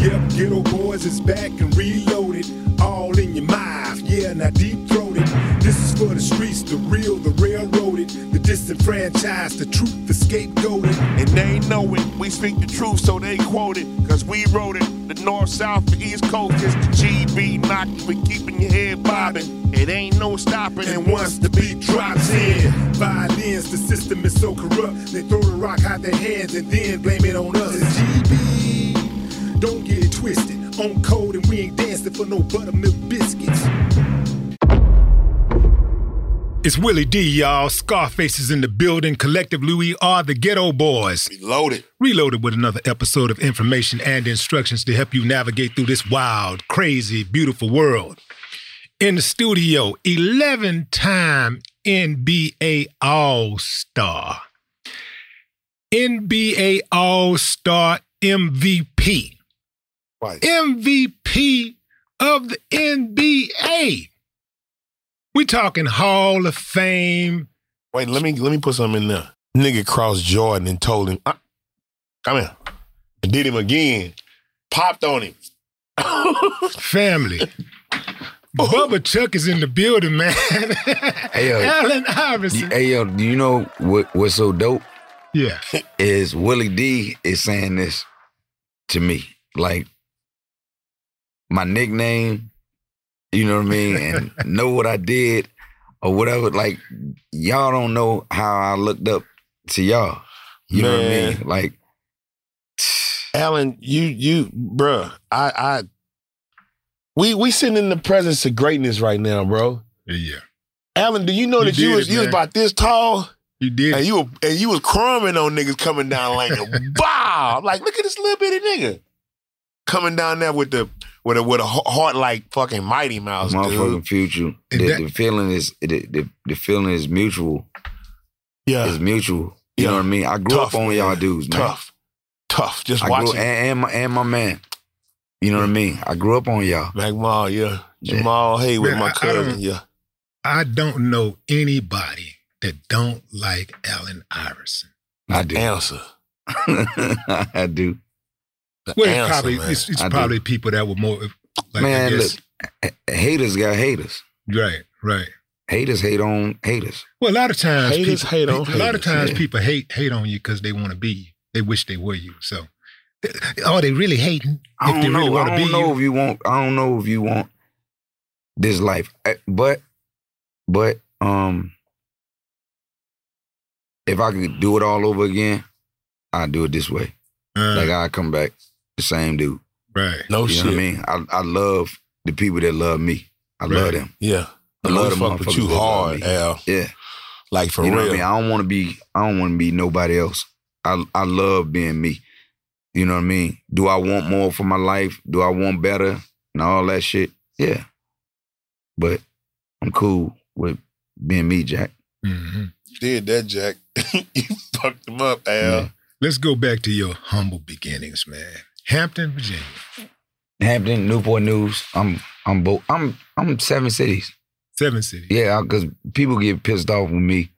Yep, Ghetto Boys is back and reloaded. All in your mind, yeah, now deep-throated. This is for the streets, the real, the railroaded, the disenfranchised, the truth, the scapegoated. And they know it, we speak the truth, so they quote it. Cause we wrote it, the north, south, the east coast. It's the GB knocking, we keeping your head bobbing. It ain't no stopping. And once the beat drops in, violence, the system is so corrupt. They throw the rock out their hands and then blame it on us. It's GB. Don't get it twisted, on code and we ain't dancing for no buttermilk biscuits. It's Willie D, y'all. Scarface is in the building. Collective Louis are the Ghetto Boys. Reloaded. Reloaded with another episode of information and instructions to help you navigate through this wild, crazy, beautiful world. In the studio, 11-time NBA All-Star. NBA All-Star MVP. Right. MVP of the NBA. We talking Hall of Fame. Wait, let me put something in there. Nigga crossed Jordan and told him, come here. And did him again. Popped on him. Family. Bubba Chuck is in the building, man. Ayo, Allen Iverson. Hey, yo, do you know what's so dope? Yeah. Is Willie D is saying this to me. Like, my nickname, you know what I mean, and know what I did or whatever. Like, y'all don't know how I looked up to y'all. You know what I mean? Like, Allen, you, bruh, we sitting in the presence of greatness right now, bro. Yeah. Allen, do you know that you was about this tall? You did. And you was crumbing on niggas coming down like, wow! I'm like, look at this little bitty nigga coming down there with a heart like fucking Mighty Mouse, dude. Motherfucking Future. The feeling is mutual. Yeah, it's mutual. You know what I mean? I grew up on y'all dudes, man. Tough. Just watching. And my man. You know what I mean? I grew up on y'all. Jamal, yeah. Jamal Hayward, man, my cousin. I don't know anybody that don't like Allen Iverson. I do. Answer. I do. It's probably people that were more like, man, I guess. Look, haters got haters. Right. Haters hate on haters. Well, a lot of times haters people hate on haters. A lot of times people hate on you because they want to be you. They wish they were you. So are they really hating? I don't know if you want this life. But if I could do it all over again, I'd do it this way. Like, I come back the same dude. Right. No shit. You know what I mean? I love the people that love me. I love them. Yeah. I love them motherfuckers with you hard, Al. Yeah. Like, for real. You know what I mean? I don't want to be nobody else. I love being me. You know what I mean? Do I want more for my life? Do I want better? And all that shit? Yeah. But I'm cool with being me, Jack. Mm-hmm. You did that, Jack. You fucked him up, Al. Yeah. Let's go back to your humble beginnings, man. Hampton, Virginia. Hampton, Newport News. I'm seven cities. Seven cities. Yeah, because people get pissed off with me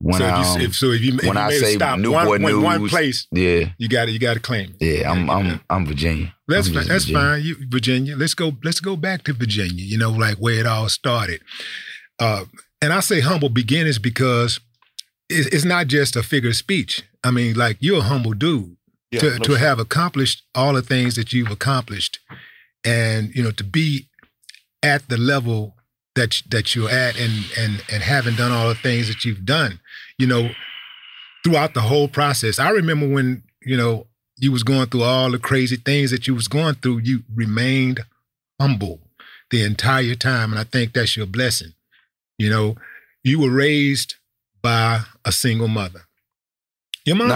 when if you made a stop, one place, yeah, you got to claim it. Yeah, I'm Virginia. That's fine. You Virginia. Let's go back to Virginia. You know, like where it all started. And I say humble beginnings because it's not just a figure of speech. I mean, like you're a humble dude. Yeah, to have accomplished all the things that you've accomplished, and you know to be at the level that you're at, and having done all the things that you've done, you know, throughout the whole process. I remember when you know you was going through all the crazy things that you was going through. You remained humble the entire time, and I think that's your blessing. You know, you were raised by a single mother. Your mom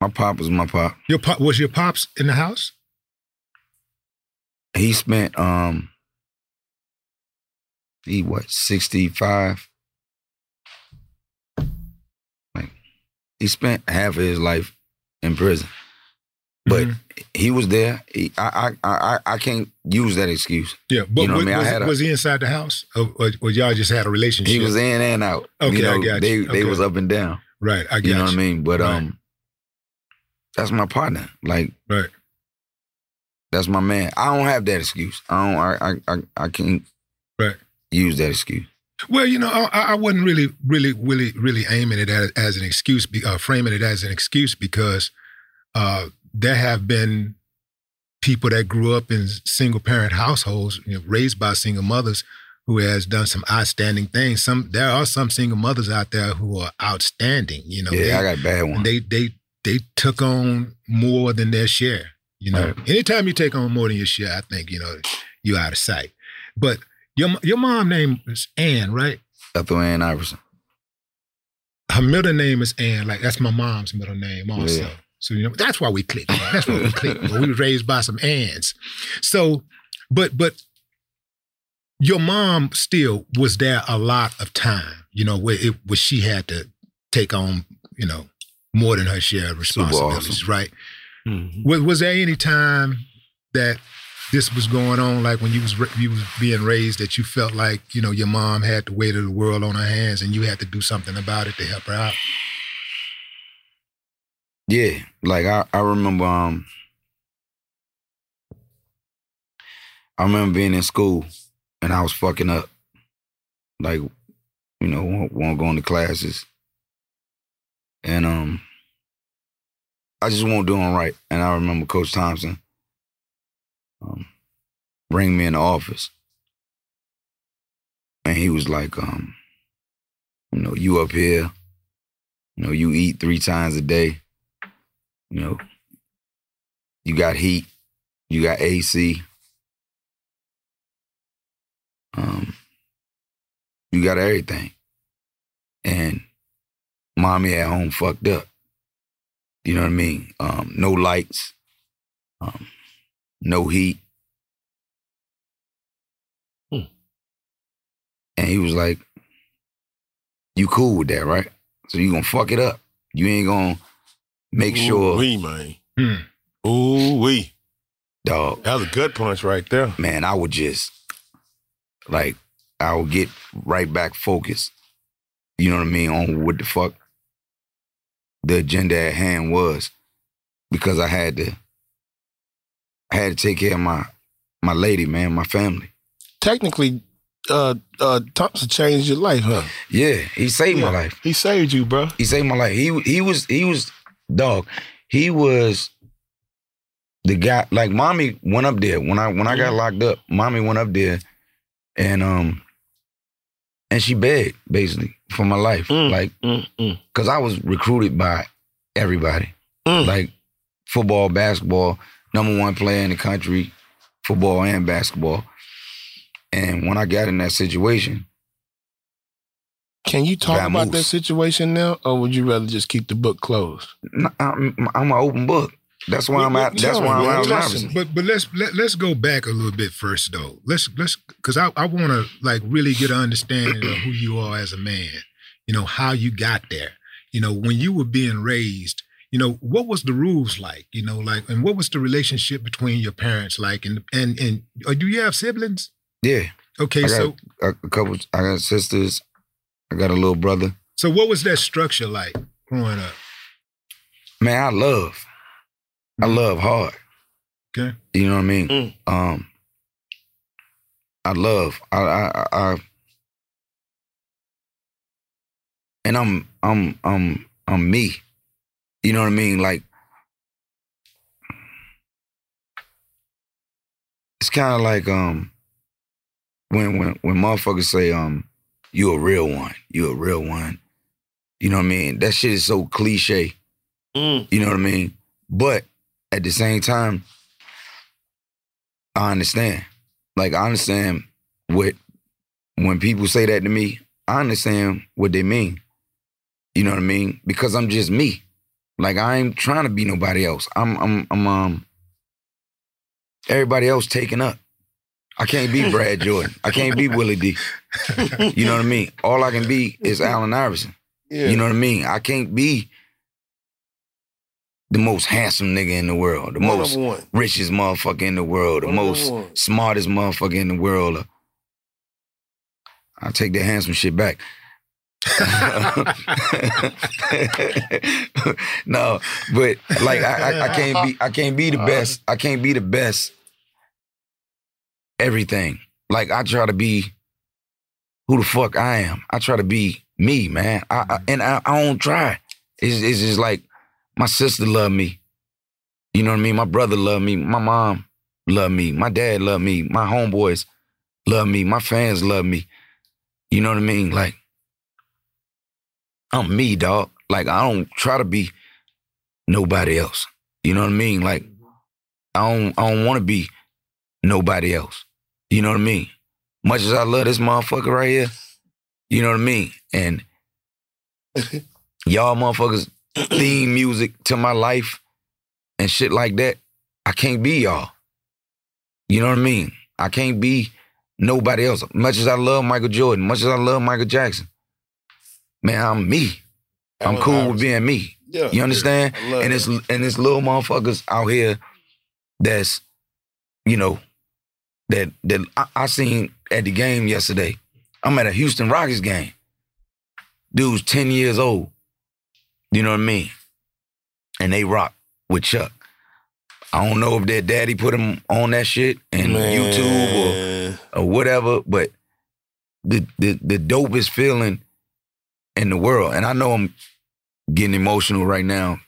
My pop was my pop. Your pop was your pops in the house? He spent 65. Like he spent half of his life in prison, but he was there. I can't use that excuse. Yeah, but you know was he inside the house, or y'all just had a relationship? He was in and out. Okay, you know, I got you. They was up and down. Right, I got you. You know what I mean? But right. That's my partner. Like, right. That's my man. I don't have that excuse. I can't use that excuse. Well, you know, I wasn't really aiming it as an excuse, framing it as an excuse, because there have been people that grew up in single parent households, you know, raised by single mothers, who has done some outstanding things. There are some single mothers out there who are outstanding. You know, yeah, I got a bad one. They took on more than their share. You know, anytime you take on more than your share, I think, you know, you're out of sight. But your mom's name is Ann, right? Ethel Ann Iverson. Her middle name is Ann. Like, that's my mom's middle name also. Yeah. So, you know, that's why we clicked. That's why we clicked. We were raised by some Anns. So, but your mom still was there a lot of time, you know, where she had to take on, you know, more than her share of responsibilities, awesome. Right? Mm-hmm. Was there any time that this was going on, like when you was being raised, that you felt like, you know, your mom had the weight of the world on her hands and you had to do something about it to help her out? Yeah, like I remember, being in school and I was fucking up, like, you know, won't go into classes. And I just wasn't doing right. And I remember Coach Thompson bring me in the office. And he was like, you know, you up here, you know, you eat 3 times a day. You know, you got heat, you got AC. You got everything. And mommy at home fucked up. You know what I mean? No lights, no heat. And he was like, you cool with that, right? So you gonna fuck it up. You ain't gonna make sure. Ooh-wee, man. Ooh-wee. Dog. That was a good punch right there. Man, I would just, like, I would get right back focused. You know what I mean? On what the fuck the agenda at hand was, because I had to take care of my lady, man, my family. Technically, Thompson changed your life, huh? Yeah, he saved my life. He saved you, bro. He saved my life. He was dog. He was the guy. Like, mommy went up there when I got locked up. Mommy went up there, and she begged basically for my life, like, because I was recruited by everybody, like football, basketball, #1 player in the country, football and basketball. And when I got in that situation, can you talk about that situation now, or would you rather just keep the book closed? No, I'm an open book. That's why I'm out. That's why I'm out. But let's go back a little bit first, though. Let's because I want to, like, really get an understanding of who you are as a man. You know, how you got there. you know, when you were being raised, you know, what was the rules like, you know, like, and what was the relationship between your parents like? And do you have siblings? Yeah. Okay, so. I got sisters. I got a little brother. So what was that structure like growing up? Man, I love hard. Okay. You know what I mean? Mm. And I'm me. You know what I mean? Like, it's kind of like when motherfuckers say you a real one. You know what I mean? That shit is so cliche. Mm. You know what I mean? But at the same time, I understand. Like, I understand when people say that to me, I understand what they mean. You know what I mean? Because I'm just me. Like, I ain't trying to be nobody else. I'm everybody else taken up. I can't be Brad Jordan. I can't be Willie D. You know what I mean? All I can be is Allen Iverson. Yeah. You know what I mean? I can't be the most handsome nigga in the world, the most richest motherfucker in the world, the most smartest motherfucker in the world. I'll take that handsome shit back. No, but like I can't be the best everything. Like, I try to be who the fuck I am. I try to be me, man. I don't try. It's just like, my sister loved me. You know what I mean? My brother loved me. My mom loved me. My dad loved me. My homeboys loved me. My fans loved me. You know what I mean? Like, I'm me, dog. Like, I don't try to be nobody else. You know what I mean? Like, I don't want to be nobody else. You know what I mean? Much as I love this motherfucker right here, you know what I mean? And y'all motherfuckers theme music to my life and shit like that. I can't be y'all. You know what I mean? I can't be nobody else. Much as I love Michael Jordan, much as I love Michael Jackson, man, I'm me. I'm cool with being me. Yeah, you understand? And it's little motherfuckers out here that's, you know, that I seen at the game yesterday. I'm at a Houston Rockets game. Dude's 10 years old. You know what I mean? And they rock with Chuck. I don't know if their daddy put him on that shit and YouTube or whatever, but the dopest feeling in the world. And I know I'm getting emotional right now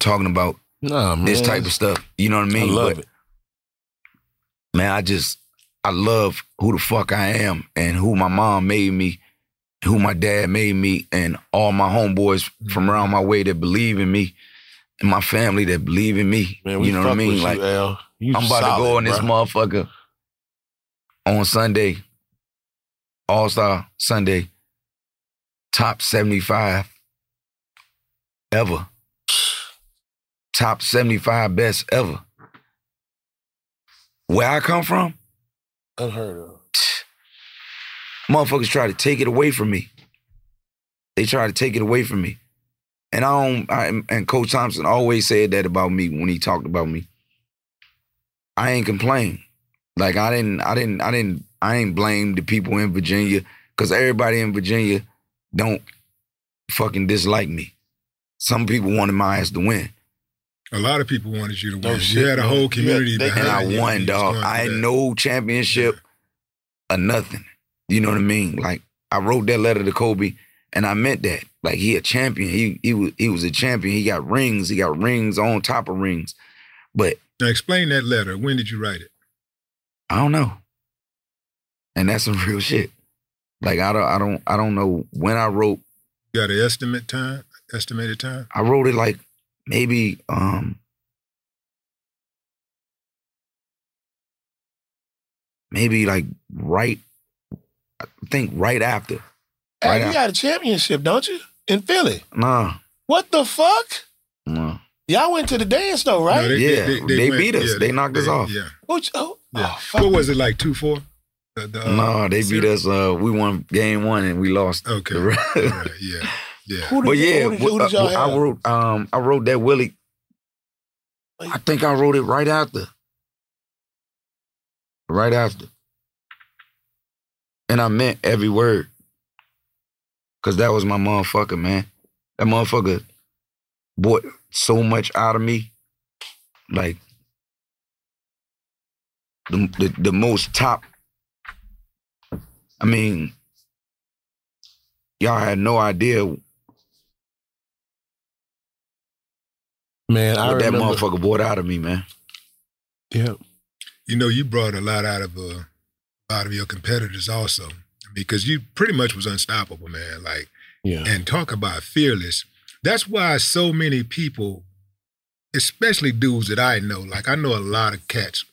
talking about this type of stuff. You know what I mean? I love it. Man, I love who the fuck I am and who my mom made me, who my dad made me, and all my homeboys from around my way that believe in me, and my family that believe in me. Man, you know what I mean? Like, I'm about to go on this motherfucker on Sunday, All-Star Sunday, top 75 ever. Top 75 best ever. Where I come from? Unheard of. Motherfuckers try to take it away from me. They try to take it away from me. And and Coach Thompson always said that about me when he talked about me. I ain't complain. Like, I ain't blame the people in Virginia, because everybody in Virginia don't fucking dislike me. Some people wanted my ass to win. A lot of people wanted you to win. You had a whole community behind you. And I won, dog. I had no championship or nothing. You know what I mean? Like, I wrote that letter to Kobe, and I meant that. Like, he a champion. He was a champion. He got rings. He got rings on top of rings. But now, explain that letter. When did you write it? I don't know. And that's some real shit. Like, I don't know when I wrote. You got an estimated time? I wrote it like maybe right after. Hey, right you after. Got a championship, don't you? In Philly? Nah. What the fuck? Nah. Y'all went to the dance though, right? No, they beat us. Yeah, they knocked us off. Yeah. What was it, like 2-4? No, they beat us. We won game 1 and we lost. Okay. Right. Yeah. Yeah. Who did y'all have? I wrote that Willie. I think I wrote it right after. Right after. And I meant every word. Because that was my motherfucker, man. That motherfucker bought so much out of me. Like, the most top. I mean, y'all had no idea. Man, I remember. That motherfucker bought out of me, man. Yeah. You know, you brought a lot out of your competitors also, because you pretty much was unstoppable, man. Like, yeah. And talk about fearless. That's why so many people, especially dudes that I know, like I know a lot of cats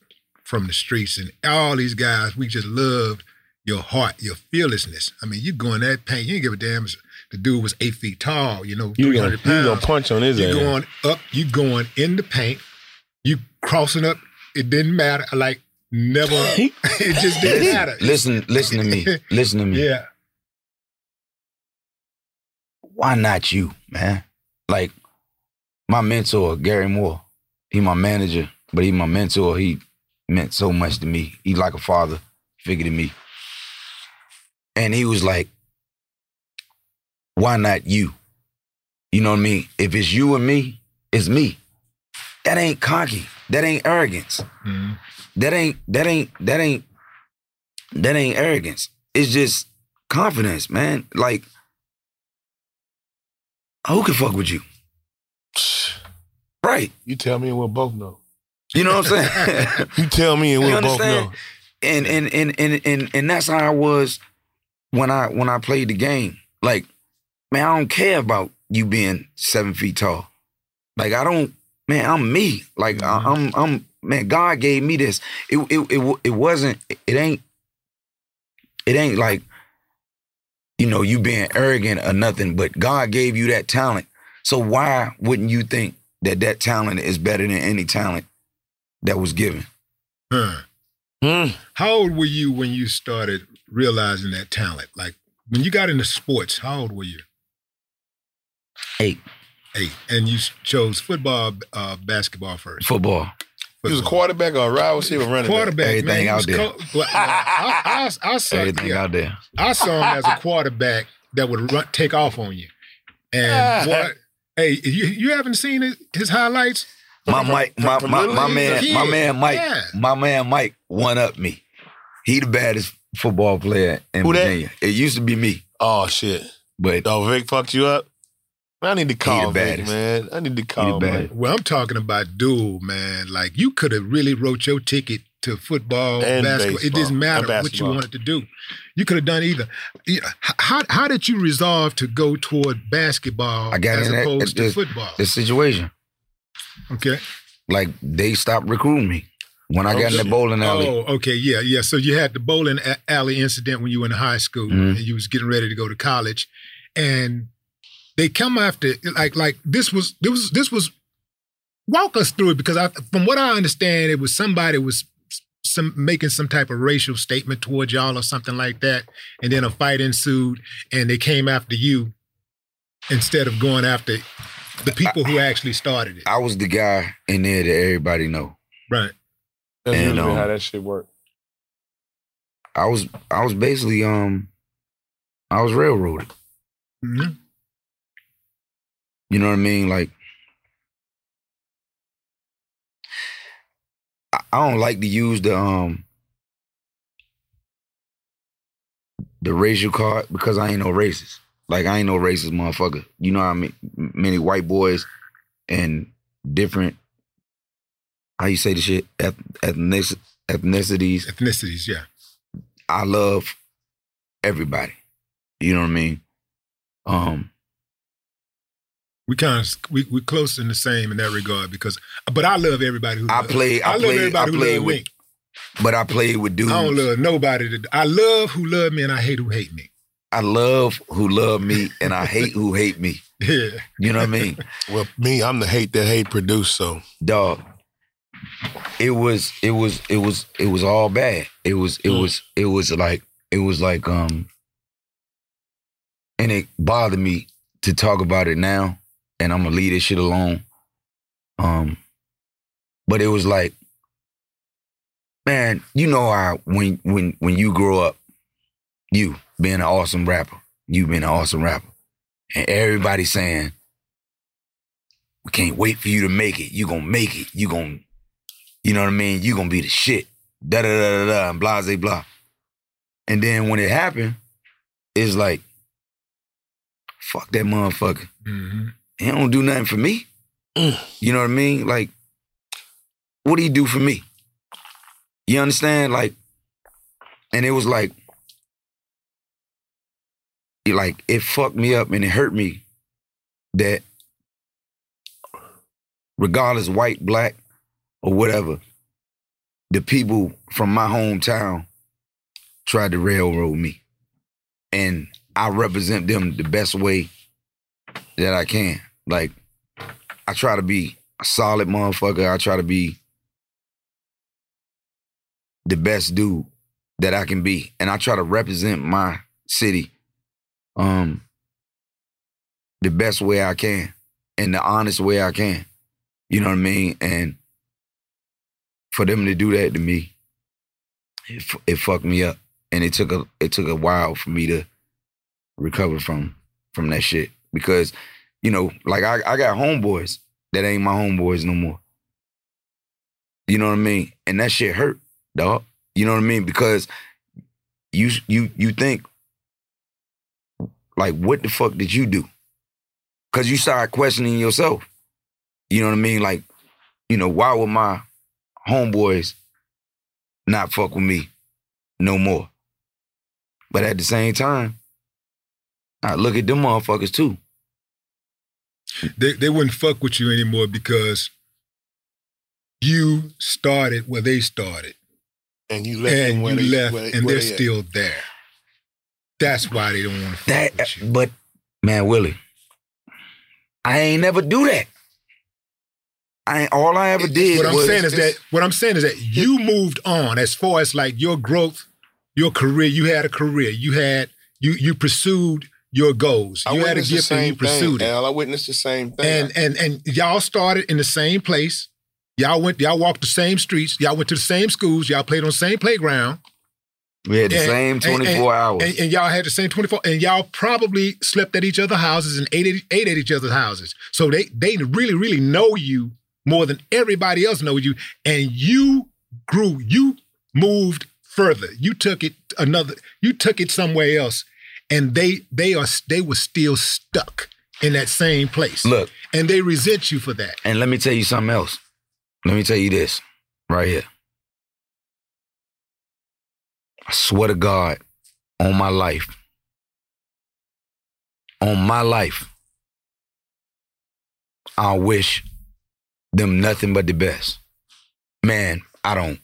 from the streets and all these guys, we just loved your heart, your fearlessness. I mean, you go in that paint, you didn't give a damn. The dude was 8 feet tall, you know, 300 pounds. You gonna punch on his ass. You going up, you going in the paint, you crossing up. It didn't matter. Like, never. It just didn't matter. Listen to me. Listen to me. Yeah. Why not you, man? Like, my mentor, Gary Moore, he my manager, but he my mentor. He meant so much to me. He like a father figure to me. And he was like, why not you? You know what I mean? If it's you and me, it's me. That ain't cocky. That ain't arrogance. Mm-hmm. That ain't arrogance. It's just confidence, man. Like, who can fuck with you? Right. You tell me and we'll both know. You know what I'm saying? You tell me and we'll both know. And that's how I was when I played the game. Like, man, I don't care about you being 7 feet tall. Like, I don't. Man, I'm me. Like, mm-hmm. I'm. Man, God gave me this. It wasn't. It ain't like, you know, you being arrogant or nothing. But God gave you that talent. So why wouldn't you think that talent is better than any talent that was given? How old were you when you started realizing that talent? Like, when you got into sports, how old were you? 8. 8. And you chose football, basketball first? Football. You was a quarterback or a wide receiver, running back? Quarterback, everything out there. Everything out there. I saw him as a quarterback that would take off on you. And boy, hey, you haven't seen his highlights? My man Mike one-upped me. He the baddest football player in Virginia. It used to be me. Oh, shit. But Vic fucked you up? I need to call Vic, man. I need to call Vic. Well, I'm talking about dual, man. Like, you could have really wrote your ticket to football, and basketball. Baseball. It didn't matter what you wanted to do. You could have done either. How did you resolve to go toward basketball as opposed to football? The situation. Okay. Like, they stopped recruiting me when I got in the bowling alley. Oh, okay, yeah. So you had the bowling alley incident when you were in high school, and you was getting ready to go to college, and they come after like this was walk us through it, because from what I understand, it was somebody was making some type of racial statement towards y'all or something like that, and then a fight ensued, and they came after you instead of going after the people who actually started it. I was the guy in there that everybody know. Right. That's really how that shit worked. I was basically I was railroaded. Mm-hmm. You know what I mean? Like, I don't like to use the racial card, because I ain't no racist. Like, I ain't no racist motherfucker. You know what I mean? Many white boys and different, how you say the shit? Ethnicities. Ethnicities, yeah. I love everybody. You know what I mean? We kind of we close in the same in that regard, because but I love everybody who I love everybody who loves me. But I played with dudes. I don't love nobody. I love who love me and I hate who hate me. I love who love me and I hate who hate me. Yeah. You know what I mean? Well, me, I'm the hate that hate produced, so. Dog. It was all bad. It was like and it bothered me to talk about it now, and I'm gonna leave this shit alone. But it was like, man, you know how when you grow up, you being an awesome rapper, and everybody saying, we can't wait for you to make it. You gonna make it. You gonna, you know what I mean? You gonna be the shit. Da da da da da, and blah blah blah. And then when it happened, it's like, fuck that motherfucker. Mm-hmm. He don't do nothing for me. You know what I mean? Like, what do he do for me? You understand? Like, and it was like it fucked me up and it hurt me that regardless white, black, or whatever, the people from my hometown tried to railroad me. And I represent them the best way that I can. Like, I try to be a solid motherfucker. I try to be the best dude that I can be. And I try to represent my city the best way I can and the honest way I can. You know what I mean? And for them to do that to me, it fucked me up. And it took a while for me to recover from that shit. Because, you know, like I got homeboys that ain't my homeboys no more. You know what I mean? And that shit hurt, dog. You know what I mean? Because you think, like, what the fuck did you do? Because you start questioning yourself. You know what I mean? Like, you know, why would my homeboys not fuck with me no more? But at the same time, I look at them motherfuckers too. They wouldn't fuck with you anymore because you started where they started. And you left and them where you they, left, where, and where they're they still at. There. That's why they don't want to fuck with you. But, man, Willie, I ain't never do that. All I ever did was... What I'm saying is that you moved on as far as, like, your growth, your career. You had a career. You pursued your goals. You had a gift and you pursued it. I witnessed the same thing. And y'all started in the same place. Y'all walked the same streets. Y'all went to the same schools. Y'all played on the same playground. We had the same 24 hours. And y'all had the same 24. And y'all probably slept at each other's houses and ate at each other's houses. So they really, really know you more than everybody else knows you. And you grew. You moved further. You took it somewhere else. And they were still stuck in that same place. Look. And they resent you for that. And let me tell you something else. Let me tell you this right here. I swear to God, on my life, I wish them nothing but the best. Man, I don't.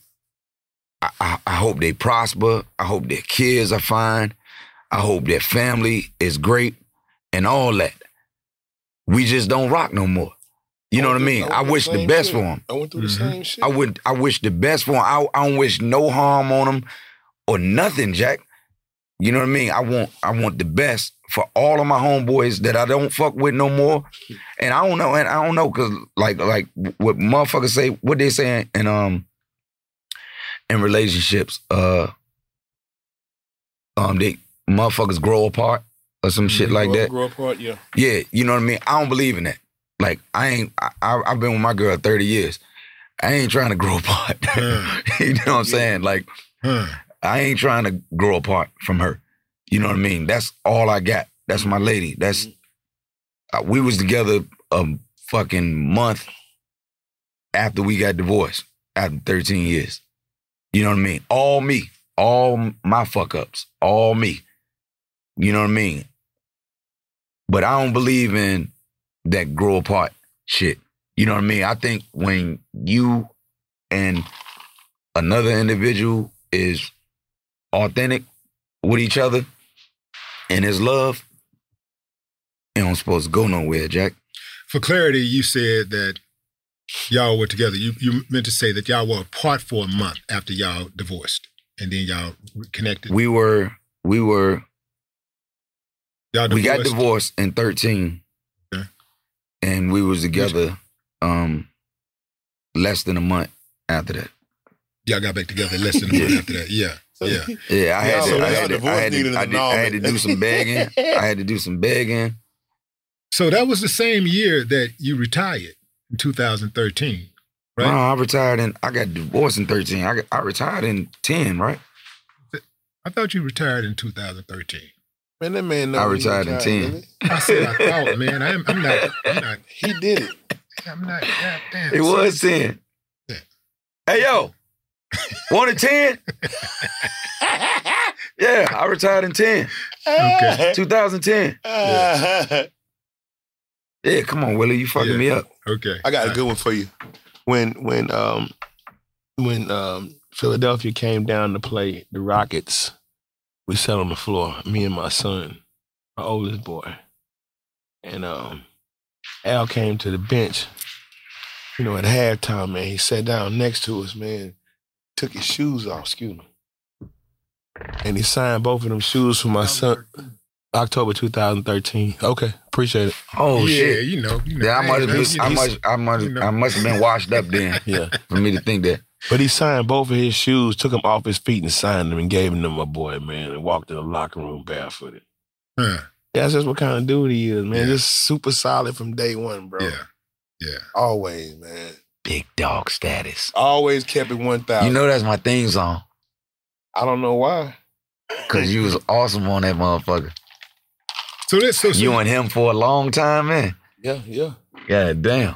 I hope they prosper. I hope their kids are fine. I hope their family is great and all that. We just don't rock no more. You know what I mean? I wish the best for them. I went through the same shit. I wish the best for them. I don't wish no harm on them or nothing, Jack. You know what I mean? I want the best for all of my homeboys that I don't fuck with no more. And I don't know, cause like what motherfuckers say, what they saying in relationships, they motherfuckers grow apart or some shit like that. Grow apart, yeah. Yeah, you know what I mean? I don't believe in that. Like, I've been with my girl 30 years. I ain't trying to grow apart. You know what I'm saying? Like, I ain't trying to grow apart from her. You know what I mean? That's all I got. That's my lady. That's, we was together a fucking month after we got divorced, after 13 years. You know what I mean? All me. All my fuck ups. All me. You know what I mean? But I don't believe in that grow apart shit. You know what I mean? I think when you and another individual is authentic with each other and is love, it don't supposed to go nowhere, Jack. For clarity, you said that y'all were together. You meant to say that y'all were apart for a month after y'all divorced and then y'all connected. We were We got divorced in 13. Okay. And we was together less than a month after that. Y'all got back together less than a month after that. Yeah. So, yeah, I had to do some begging. So that was the same year that you retired in 2013, right? No, I retired and I got divorced in 13. I retired in 10, right? I thought you retired in 2013. Man, that man knows. I retired in 10. Really? I said I thought, man. I'm not. He did it. I'm not. God damn. It was 10. Yeah. Hey, yo. 1 in 10? Yeah, I retired in 10. Okay. 2010. Yeah, come on, Willie, you fucking me up. Okay. I got a good one for you. When Philadelphia came down to play the Rockets, we sat on the floor, me and my son, my oldest boy. And Al came to the bench, you know, at halftime, man. He sat down next to us, man. Took his shoes off, excuse me. And he signed both of them shoes for my son, October 2013. Okay, appreciate it. Oh, yeah, shit. You know. Yeah, I must have been washed up then. Yeah, for me to think that. But he signed both of his shoes, took them off his feet and signed them and gave them to my boy, man, and walked in the locker room barefooted. Huh. That's just what kind of dude he is, man. Yeah. Just super solid from day one, bro. Yeah, yeah. Always, man. Big dog status. Always kept it 1,000. You know that's my theme song. I don't know why. Because you was awesome on that motherfucker. So that's so you and him for a long time, man. Yeah, yeah. God damn.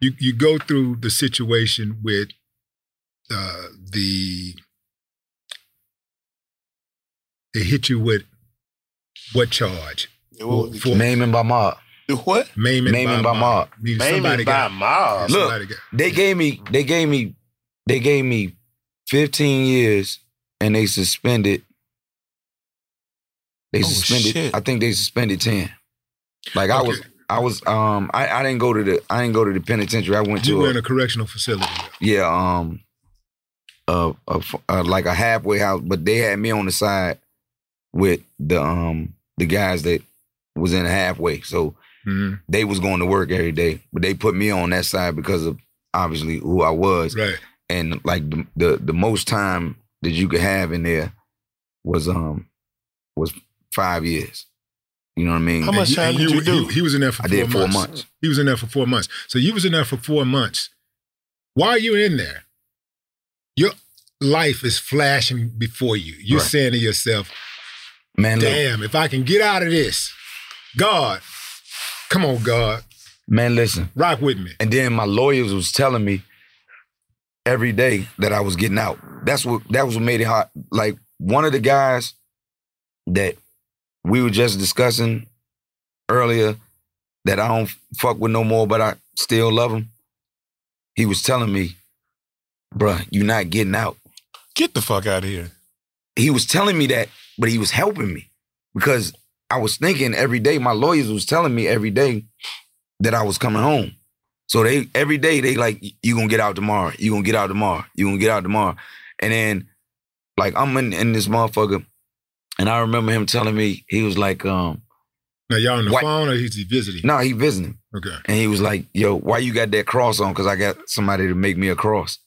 You go through the situation with they hit you with what charge? Maiming by mob. The what? Maiming by mob. Maiming by mob. Look, they gave me 15 years and they suspended. I think they suspended 10. Like okay. I didn't go to the penitentiary. I went to a correctional facility. Yeah, like a halfway house, but they had me on the side with the guys that was in the halfway. So they was going to work every day, but they put me on that side because of obviously who I was. Right. And like the most time that you could have in there was 5 years. You know what I mean? How much time did you do? He was in there for 4 months. I did 4 months. He was in there for 4 months. So you was in there for 4 months. While you're in there, your life is flashing before you. You're right. Saying to yourself, "Man, damn, look, if I can get out of this, God, Come on, God. Man, listen. Rock with me. And then my lawyers was telling me every day that I was getting out. That was what made it hot. Like, one of the guys that we were just discussing earlier that I don't fuck with no more, but I still love him, he was telling me, bruh, you're not getting out. Get the fuck out of here. He was telling me that, but he was helping me because I was thinking every day, my lawyers was telling me every day that I was coming home. So they every day, they like, you gonna get out tomorrow. You gonna get out tomorrow. You gonna get out tomorrow. And then, like, I'm in this motherfucker, and I remember him telling me, he was like, now y'all on the phone or he's visiting? No, he visiting. Okay. And he was like, yo, why you got that cross on? Because I got somebody to make me a cross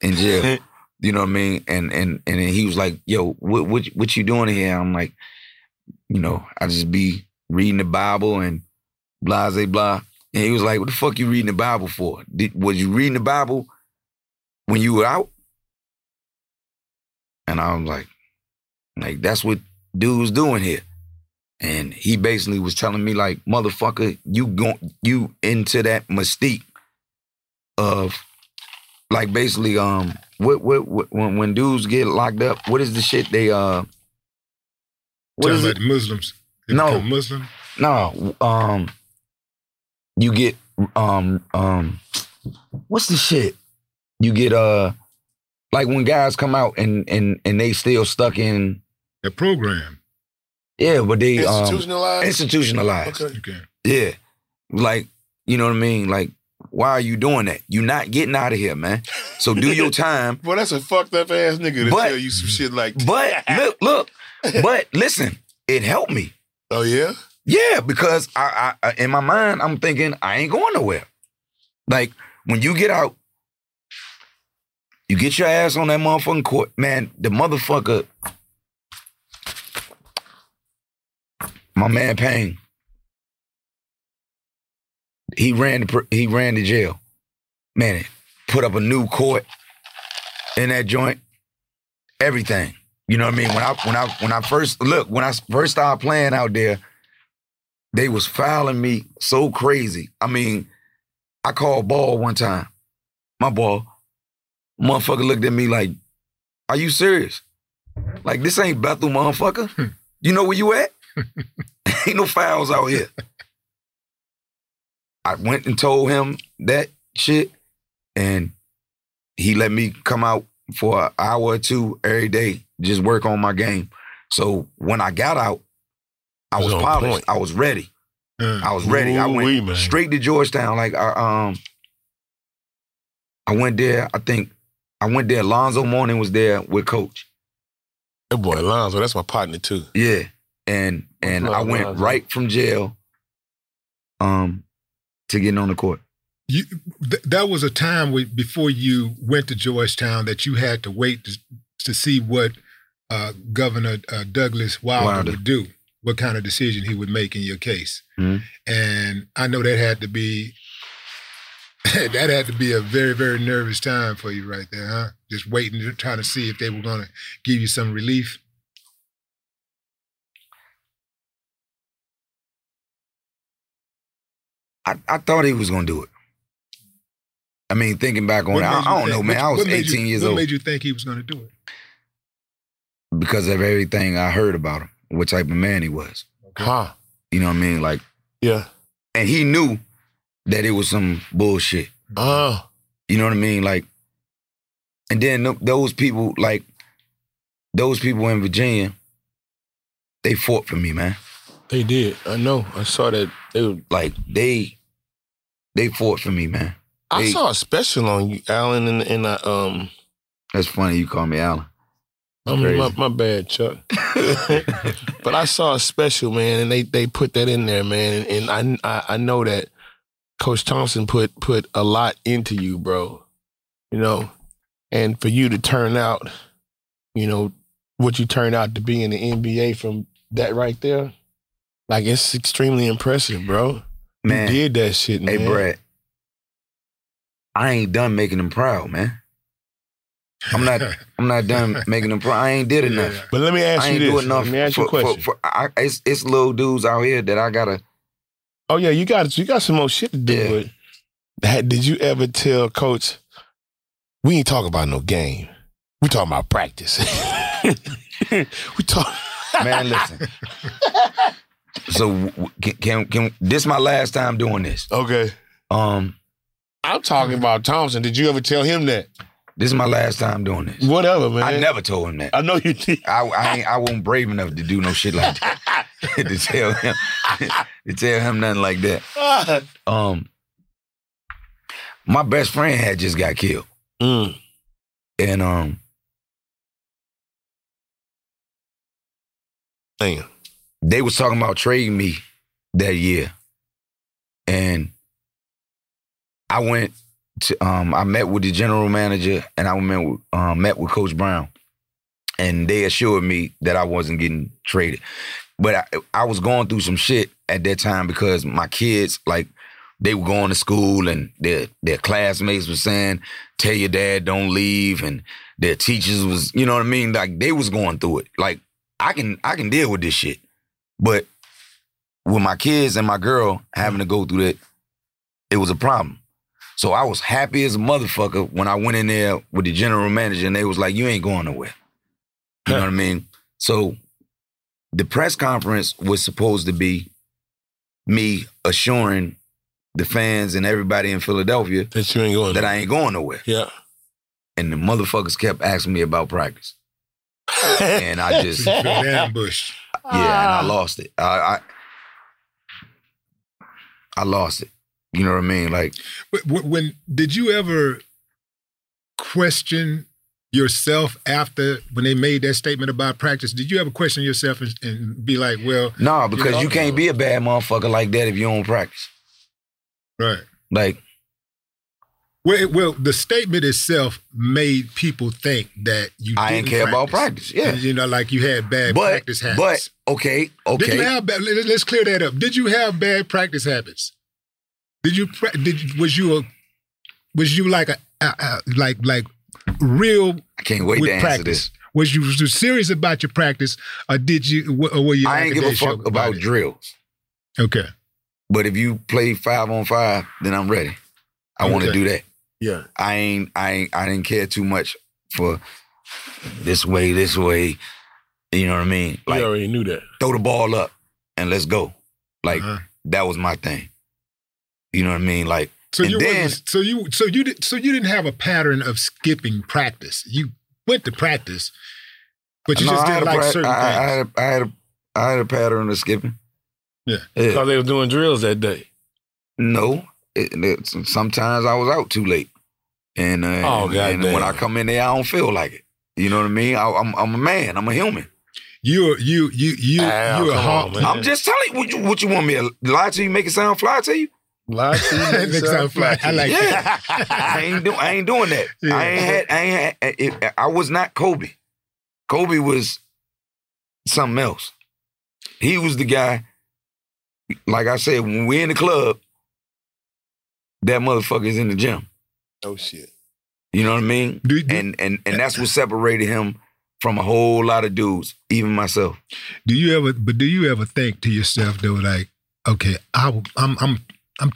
in jail. You know what I mean? And then he was like, yo, what you doing here? I'm like, you know, I just be reading the Bible and blah, blah, blah. And he was like, what the fuck you reading the Bible for? Was you reading the Bible when you were out? And I was like, that's what dude's doing here. And he basically was telling me, like, motherfucker, you into that mystique of, like, basically, what when dudes get locked up, what is the shit they what is it? Muslims. They become Muslim. No, you get what's the shit? You get like when guys come out and they still stuck in the program. Yeah, but they institutionalized. Institutionalized. Okay. Yeah, like, you know what I mean. Like, why are you doing that? You're not getting out of here, man. So do your time. Well, that's a fucked up ass nigga to tell you some shit like that. But look. But listen, it helped me. Oh yeah. Yeah, because I in my mind I'm thinking I ain't going nowhere. Like, when you get out, you get your ass on that motherfucking court, man. The motherfucker. My man Payne, he ran to jail. Man, put up a new court in that joint. Everything, you know what I mean. When I first started playing out there, they was fouling me so crazy. I mean, I called ball one time, my ball, motherfucker looked at me like, "Are you serious? Like, this ain't Bethel, motherfucker. You know where you at?" Ain't no fouls out here. I went and told him that shit, and he let me come out for an hour or two every day, just work on my game. So when I got out, I was polished. Point. I was ready. I was ready. Ooh, I went straight to Georgetown. Like, I went there. I went there. Alonzo Mourning was there with Coach. That boy Alonzo, that's my partner too. Yeah. And I went right from jail to getting on the court. That was a time before you went to Georgetown that you had to wait to see what Governor Douglas Wilder would do, what kind of decision he would make in your case. Mm-hmm. And I know that had to be a very, very nervous time for you right there, huh? Just waiting, trying to see if they were going to give you some relief. I thought he was going to do it. I mean, thinking back on it, I don't know, man. I was 18 years old. What made you think he was going to do it? Because of everything I heard about him, what type of man he was. Okay. Huh. You know what I mean? Like, yeah. And he knew that it was some bullshit. You know what I mean? Like, and then those people in Virginia, they fought for me, man. They did. I know. I saw that. They fought for me, man. I saw a special on you, Allen, and I. That's funny. You call me Allen. My bad, Chuck. But I saw a special, man, and they put that in there, man. And I know that Coach Thompson put a lot into you, bro. You know, and for you to turn out, you know, what you turned out to be in the NBA from that right there. Like, it's extremely impressive, bro. Man, you did that shit, man. Hey, Brad, I ain't done making them proud, man. I'm not done making them proud. I ain't did enough. Yeah. But let me ask you this. I ain't do enough. Let me ask you a question. It's little dudes out here that I gotta Oh yeah, you got some more shit to do. Yeah. With. Did you ever tell Coach, we ain't talking about no game. We talking about practice. Man, listen. So can this my last time doing this? Okay. I'm talking about Thompson. Did you ever tell him that? This is my last time doing this. Whatever, man. I never told him that. I know you did. I wasn't brave enough to do no shit like that. to tell him nothing like that. My best friend had just got killed. Mm. And damn. They was talking about trading me that year. And I went to, I met with the general manager and I met with Coach Brown. And they assured me that I wasn't getting traded. But I was going through some shit at that time because my kids, like, they were going to school and their classmates were saying, tell your dad don't leave. And their teachers was, you know what I mean? Like, they was going through it. Like, I can deal with this shit. But with my kids and my girl having to go through that, it was a problem. So I was happy as a motherfucker when I went in there with the general manager and they was like, you ain't going nowhere. You know what I mean? So the press conference was supposed to be me assuring the fans and everybody in Philadelphia that you ain't going that I ain't going nowhere. Yeah. And the motherfuckers kept asking me about practice. And I just been ambushed. Yeah, and I lost it. I lost it. You know what I mean? Like, when did you ever question yourself after when they made that statement about practice? Did you ever question yourself and be like, well, no, because you can't be a bad motherfucker like that if you don't practice. Right. Like, well, the statement itself made people think that you didn't care about practice. Yeah, and, you know, like you had bad practice habits. But okay. Did you have let's clear that up. Did you have bad practice habits? Was you like a like real? I can't wait to answer this. Was you serious about your practice, or did you? Or were you? I ain't give a fuck about drills. Okay. But if you play 5-on-5, then I'm ready. I want to do that. Yeah. I didn't care too much for this way. You know what I mean? Like, you already knew that. Throw the ball up and let's go. Like, that was my thing. You know what I mean? Like, so you didn't have a pattern of skipping practice. You went to practice, but you just did like certain things. I had a pattern of skipping. Yeah, because they were doing drills that day. No, sometimes I was out too late, and when I come in there, I don't feel like it. You know what I mean? I'm a man. I'm a human. You're a hog. I'm just telling you what you want me to lie to you, make it sound fly to you. Lie to you, make it sound fly. I like that. I ain't doing that. Yeah. I was not Kobe. Kobe was something else. He was the guy. Like I said, when we're in the club, that motherfucker is in the gym. Oh, shit. You know what I mean? And that's what separated him from a whole lot of dudes, even myself. Do you ever think to yourself, though, like, okay, I'm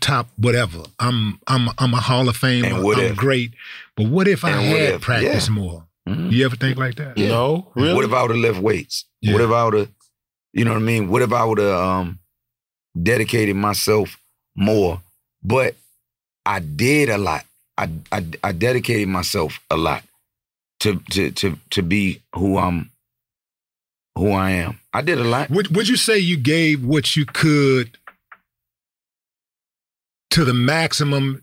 top whatever. I'm a Hall of Famer. I'm great. But what if I had practiced more? Mm-hmm. You ever think like that? Yeah. No, really? What if I would have left weights? Yeah. What if I would have, you know what I mean? What if I would have... dedicated myself more, but I did a lot. I dedicated myself a lot to be who I am. I did a lot. Would you say you gave what you could to the maximum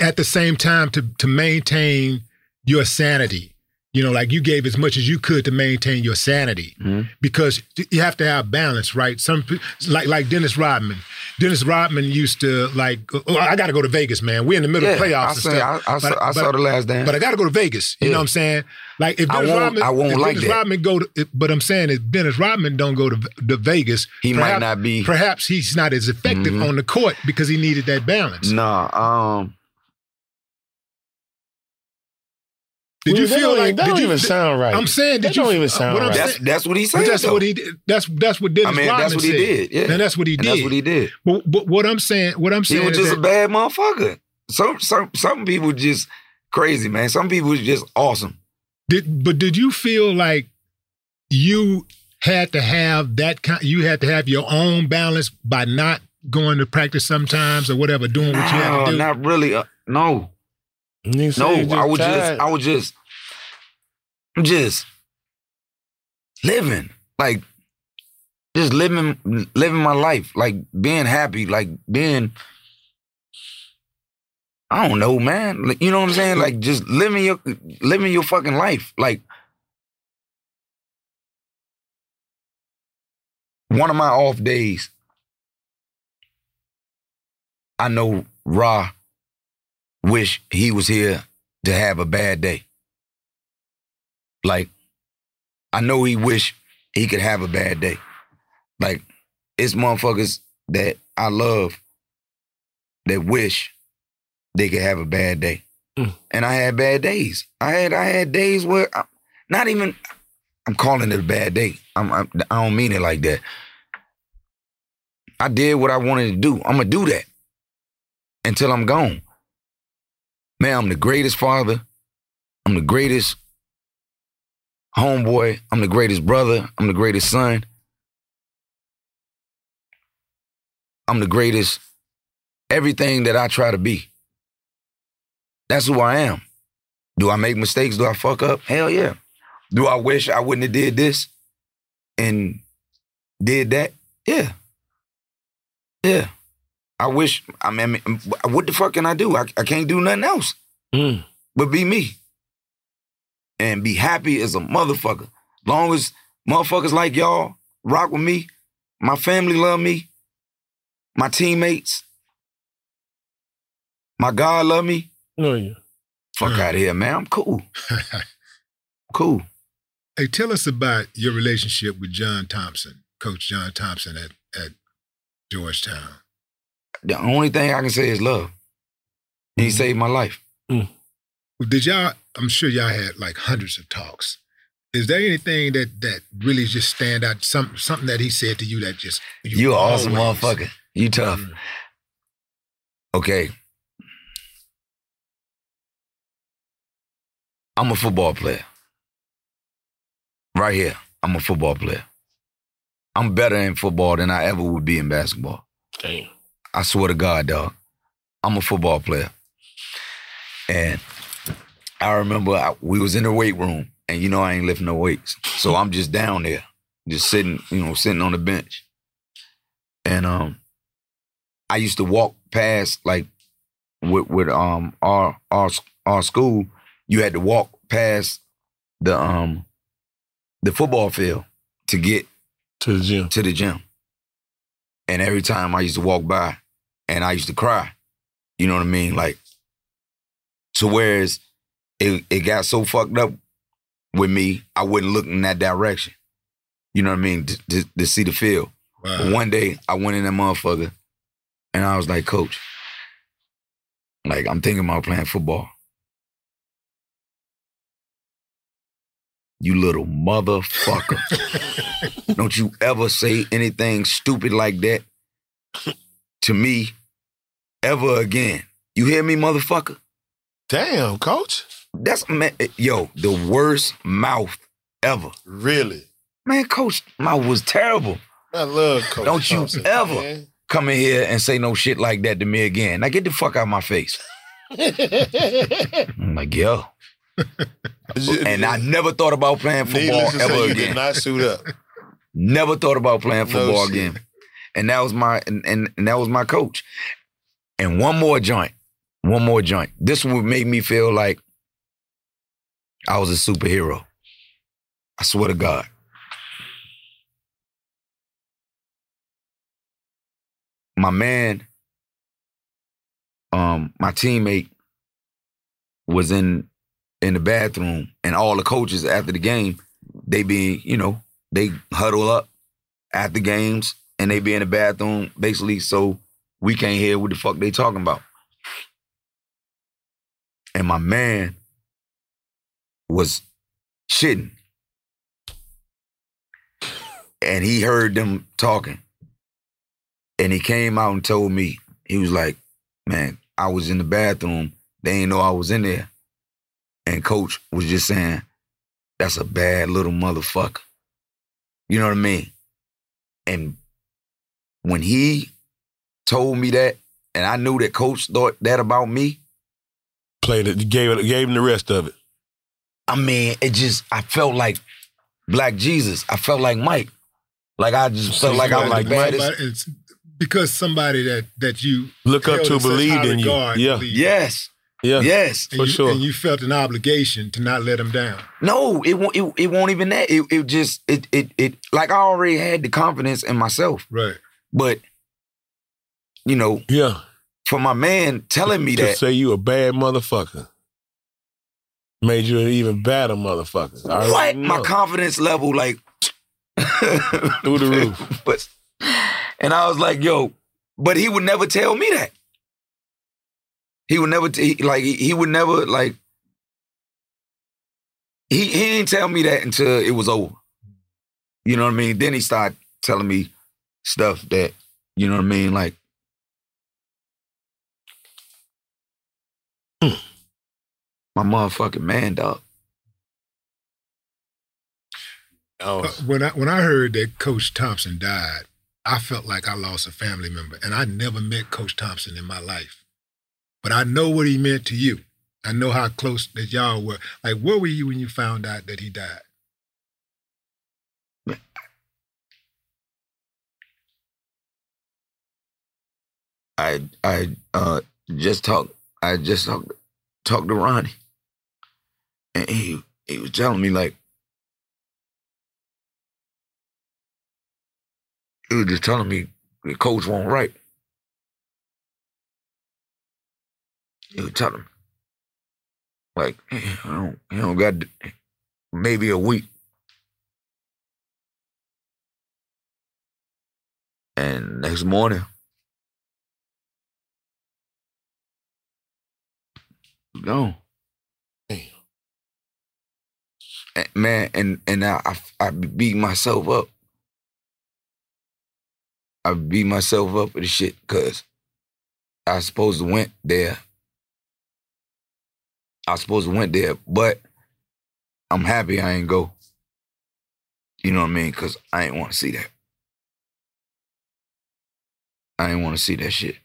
at the same time to maintain your sanity? You know, like you gave as much as you could to maintain your sanity, because you have to have balance, right? Some like Dennis Rodman. Dennis Rodman used to like, oh, I got to go to Vegas, man. We're in the middle of playoffs and stuff. I saw The Last Dance, but I got to go to Vegas. You know what I'm saying? Like if Dennis Rodman go to, but I'm saying if Dennis Rodman don't go to Vegas, he might not be. Perhaps he's not as effective on the court because he needed that balance. No. Did you feel like that? Don't even sound right. I'm saying that don't even sound right. That's what he said. That's what Dennis Rodman said. Yeah. And that's what he did. But what I'm saying, he was just a bad motherfucker. Some people just crazy, man. Some people just awesome. Did you feel like you had to have that kind? You had to have your own balance by not going to practice sometimes or whatever, doing what you had to do? Not really. No. I was just living, like just living my life, like being happy, like being, I don't know, man. Like, you know what I'm saying? Like just living your fucking life. Like one of my off days, I know Ra wish he was here to have a bad day. Like, I know he wish he could have a bad day. Like, it's motherfuckers that I love that wish they could have a bad day. Mm. And I had bad days. I had days where I'm calling it a bad day. I don't mean it like that. I did what I wanted to do. I'm going to do that until I'm gone. Man, I'm the greatest father. I'm the greatest homeboy. I'm the greatest brother. I'm the greatest son. I'm the greatest everything that I try to be. That's who I am. Do I make mistakes? Do I fuck up? Hell yeah. Do I wish I wouldn't have did this and did that? Yeah. Yeah. I wish, I mean, what the fuck can I do? I can't do nothing else but be me and be happy as a motherfucker. Long as motherfuckers like y'all rock with me, my family love me, my teammates, my God love me. No, yeah. Fuck out of here, man. I'm cool. Cool. Hey, tell us about your relationship with John Thompson, Coach John Thompson at Georgetown. The only thing I can say is love. He saved my life. Mm. Well, I'm sure y'all had like hundreds of talks. Is there anything that really just stand out, something that he said to you that just... You an awesome motherfucker. You tough. Mm. Okay. I'm a football player. Right here, I'm a football player. I'm better in football than I ever would be in basketball. Damn. I swear to God, dog, I'm a football player. And I remember we was in the weight room, and you know I ain't lifting no weights. So I'm just down there, just sitting on the bench. And I used to walk past, like, with our school, you had to walk past the football field to get to the gym. And every time I used to walk by and I used to cry, you know what I mean? Like, so whereas it got so fucked up with me, I wouldn't look in that direction, you know what I mean, to see the field. Wow. But one day I went in that motherfucker and I was like, Coach, like, I'm thinking about playing football. You little motherfucker. Don't you ever say anything stupid like that to me ever again. You hear me, motherfucker? Damn, Coach. That's, man, yo, the worst mouth ever. Really? Man, Coach, mouth was terrible. I love Coach. Don't you Thompson, ever man. Come in here and say no shit like that to me again. Now get the fuck out of my face. I'm like, yo. And I never thought about playing football ever again. Did not suit up. Never thought about playing football again. And that was my coach. And one more joint. This would make me feel like I was a superhero. I swear to God. My man, my teammate was in the bathroom, and all the coaches after the game, they be, you know, they huddle up after games and they be in the bathroom basically so we can't hear what the fuck they talking about. And my man was shitting. And he heard them talking. And he came out and told me, he was like, man, I was in the bathroom. They ain't know I was in there. And Coach was just saying, that's a bad little motherfucker. You know what I mean? And when he told me that, and I knew that Coach thought that about me. Played it, gave him the rest of it. I mean, it just, I felt like Black Jesus. I felt like Mike. Like I just felt like I was like the baddest. Because somebody that you look up to, believe in you. Yeah. Yes. Yeah. Yes. For sure. And you felt an obligation to not let them down. No, it won't even that. It just, it like I already had the confidence in myself. Right. But, you know. Yeah. For my man telling me that. To say you a bad motherfucker. Made you an even badder motherfucker. What? My confidence level, like. Through the roof. But. And I was like, yo, but he would never tell me that. He would never, he ain't tell me that until it was over. You know what I mean? Then he started telling me stuff that, you know what I mean? Like, my motherfucking man, dog. When I heard that Coach Thompson died, I felt like I lost a family member, and I never met Coach Thompson in my life. But I know what he meant to you. I know how close that y'all were. Like, where were you when you found out that he died? I just talked to Ronnie, and he was telling me like. He was just telling me the coach won't write. He was telling me, like, he don't got maybe a week. And next morning, he's gone. Damn. And I beat myself up. I beat myself up for the shit because I was supposed to went there. But I'm happy I ain't go. You know what I mean? Because I ain't want to see that. I ain't want to see that shit.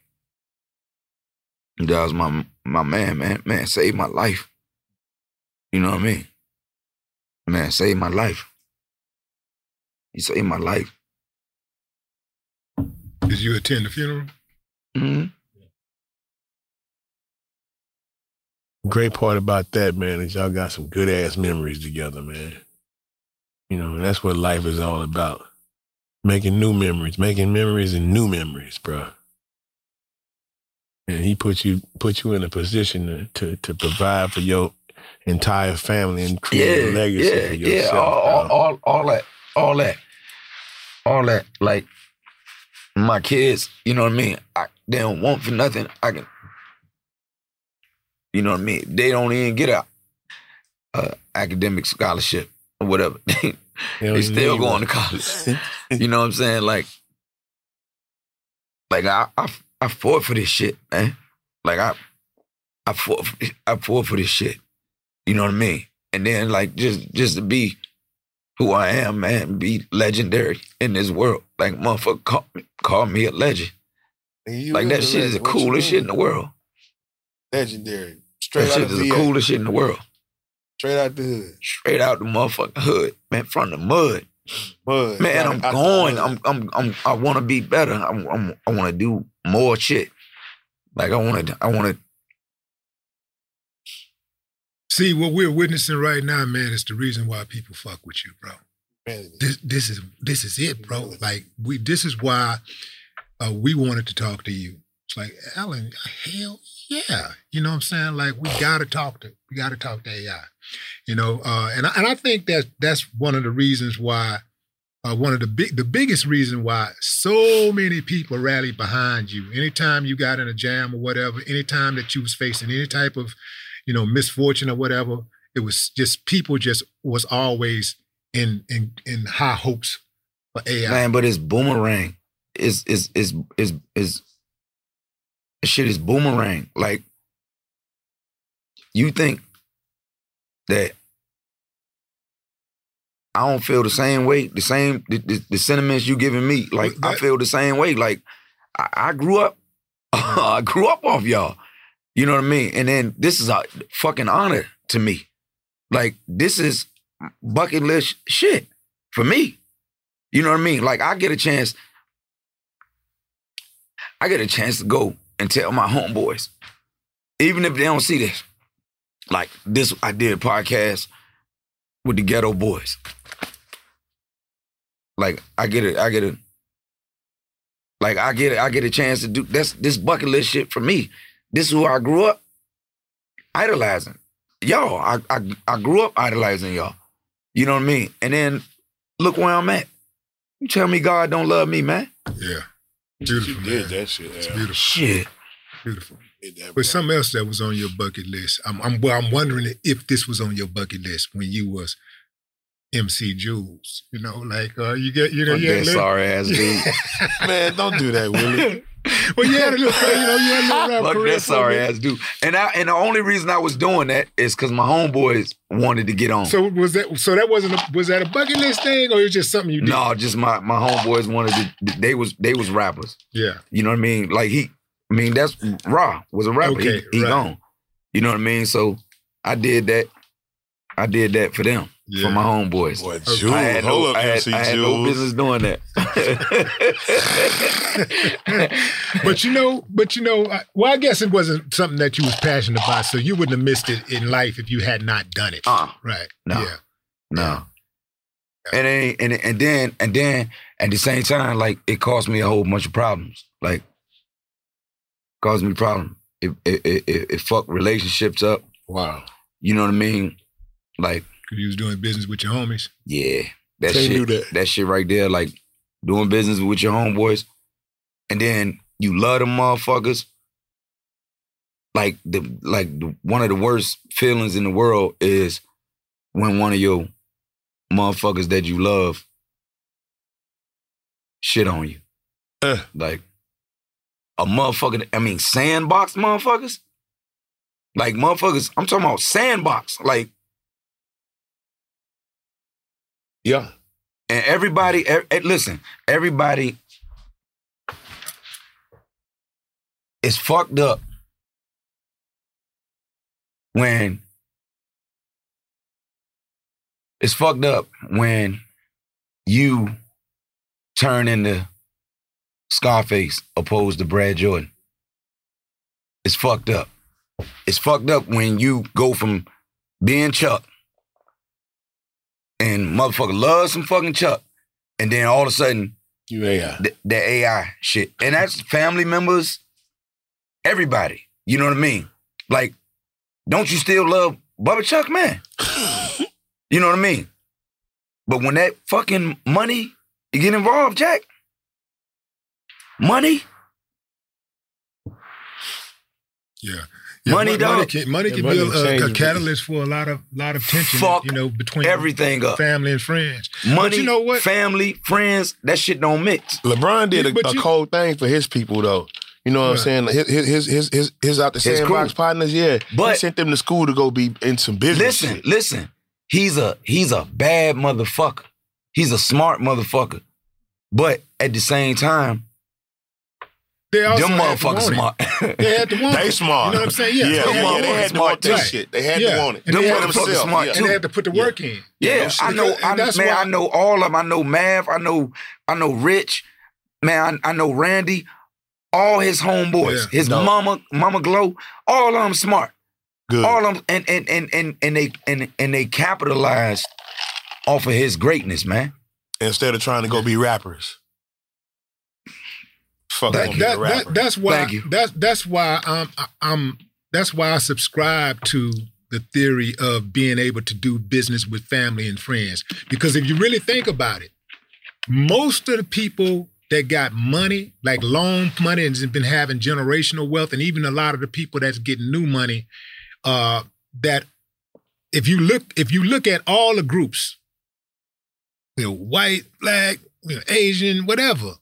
That was my man, man. Man, saved my life. You know what I mean? Man, saved my life. He saved my life. Did you attend the funeral? Mm-hmm. Great part about that, man, is y'all got some good-ass memories together, man. You know, that's what life is all about. Making memories and new memories, bro. And he put you in a position to provide for your entire family and create a legacy for yourself. Yeah, all that, like, my kids, you know what I mean? They don't want for nothing. I can, you know what I mean? They don't even get out academic scholarship or whatever. They still going to college. You know what I'm saying? Like I fought for this shit, man. Like I fought for this shit. You know what I mean? And then like just to be who I am, man, be legendary in this world. Like, motherfucker, call me a legend. Like, that shit is the coolest shit in the world. Legendary. Straight out of the hood. That shit is the coolest shit in the world. Straight out the hood. Straight out the motherfucking hood, man, from the mud. Man, I'm going. I want to be better. I want to do more shit. Like, I want to. See, what we're witnessing right now, man, is the reason why people fuck with you, bro. This is it, bro. Like this is why we wanted to talk to you. It's like, Allen, hell yeah, you know what I'm saying? Like we gotta talk to AI, you know. And I think that's one of the reasons why, one of the biggest reason why so many people rallied behind you. Anytime you got in a jam or whatever, anytime that you was facing any type of, you know, misfortune or whatever, it was just people just was always in high hopes for AI. Man, but it's boomerang. It's shit is boomerang. Like, you think that I don't feel the same way, the sentiments you giving me. Like, that, I feel the same way. Like, I grew up, I grew up off y'all. You know what I mean? And then this is a fucking honor to me. Like, this is bucket list shit for me. You know what I mean? Like, I get a chance to go and tell my homeboys, even if they don't see this. Like, this, I did a podcast with the Ghetto Boys. Like, I get a chance to do this bucket list shit for me. This is who I grew up idolizing. Y'all, I grew up idolizing y'all. You know what I mean? And then look where I'm at. You tell me God don't love me, man. Yeah. Beautiful, you did that shit. It's beautiful. Shit. Beautiful. But something else that was on your bucket list, I'm wondering if this was on your bucket list when you was MC Jules. You know, like, you know, sorry ass dude. Man, don't do that, Willie. Well, you had a little, you had a little rap career. That sorry ass dude. And the only reason I was doing that is because my homeboys wanted to get on. So was that a bucket list thing, or it was just something you did? No, just my homeboys wanted to. They was rappers. Yeah, you know what I mean. Like that's Ra was a rapper. Okay, he right. Gone. You know what I mean. So I did that for them. Yeah. For my homeboys. Boy, Jules, I had no business doing that. But I guess it wasn't something that you was passionate about, so you wouldn't have missed it in life if you had not done it. Right. No. Yeah. No. Yeah. And then at the same time, like, it caused me a whole bunch of problems. Like, caused me problems. It fucked relationships up. Wow. You know what I mean? Like, because you was doing business with your homies. Yeah. That shit right there, like, doing business with your homeboys. And then you love them motherfuckers. Like, one of the worst feelings in the world is when one of your motherfuckers that you love shit on you. Like, a motherfucker, I mean, sandbox motherfuckers? Like, motherfuckers, I'm talking about sandbox. Like, yeah. And everybody is fucked up when you turn into Scarface opposed to Brad Jordan. It's fucked up. It's fucked up when you go from being Chuck and motherfucker loves some fucking Chuck, and then all of a sudden, you AI. The AI shit. And that's family members, everybody. You know what I mean? Like, don't you still love Bubba Chuck, man? You know what I mean? But when that fucking money, you get involved, Jack. Money? Yeah. Yeah, money, dog. Money can be a catalyst for a lot of tension, fuck, you know, between everything up. Family and friends. Money, but you know what? Family, friends, that shit don't mix. LeBron did a cold thing for his people, though. You know what I'm saying? His out the sandbox partners, yeah. But he sent them to school to go be in some business. Listen. He's a bad motherfucker. He's a smart motherfucker. But at the same time, them motherfuckers smart. They had to want it. They smart. You know what I'm saying? Yeah. They had to want this shit. They had to want it. Them motherfuckers smart too. And they had to put the work in. Yeah, I know. I know all of them. I know Mav. I know Rich. Man, I know Randy. All his homeboys. His mama Glow. All of them smart. Good. All of them, and they capitalized off of his greatness, man. Instead of trying to go be rappers. That's why I subscribe to the theory of being able to do business with family and friends. Because if you really think about it, most of the people that got money, like loan money, and been having generational wealth, and even a lot of the people that's getting new money, that if you look at all the groups, you know, white, black, you know, Asian, whatever,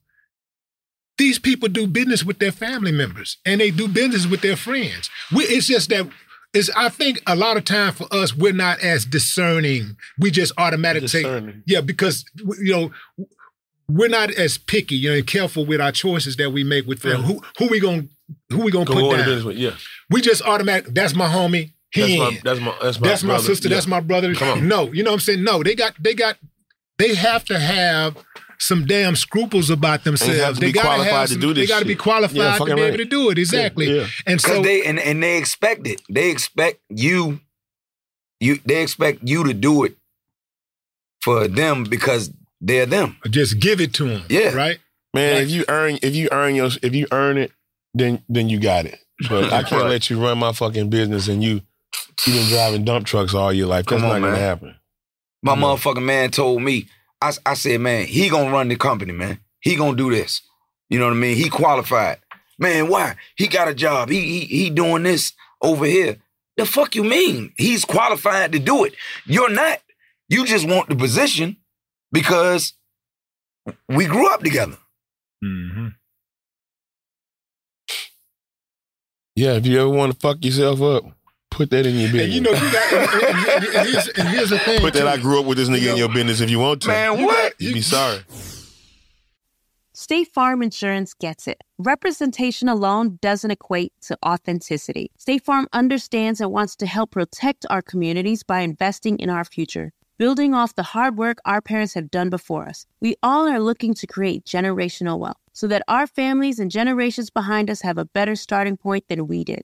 these people do business with their family members and they do business with their friends. It's just that I think a lot of time for us, we're not as discerning. We just automatically take, because, you know, we're not as picky, you know, and careful with our choices that we make with family. Yeah. Who we gonna put down? With, yeah. We just automatic. That's my homie. That's my sister. Yeah. That's my brother. Come on. No, you know what I'm saying? No, they have to have some damn scruples about themselves. They gotta have to do this. They gotta be qualified to be able to do it. Exactly. Yeah. Yeah. And so they expect it. They expect you to do it for them because they're them. Just give it to them. Yeah. Right? Man, like, if you earn it, then you got it. But I can't let you run my fucking business and you been driving dump trucks all your life. That's not gonna happen. My motherfucking man told me, I said, man, he gonna run the company, man. He gonna do this. You know what I mean? He qualified. Man, why? He got a job. He doing this over here. The fuck you mean? He's qualified to do it. You're not. You just want the position because we grew up together. Mm-hmm. Yeah, if you ever want to fuck yourself up, put that in your business. And you know, you got, and here's the thing. Put that I grew up with this nigga in your business if you want to. Man, what? You'd be sorry. State Farm Insurance gets it. Representation alone doesn't equate to authenticity. State Farm understands and wants to help protect our communities by investing in our future. Building off the hard work our parents have done before us, we all are looking to create generational wealth so that our families and generations behind us have a better starting point than we did.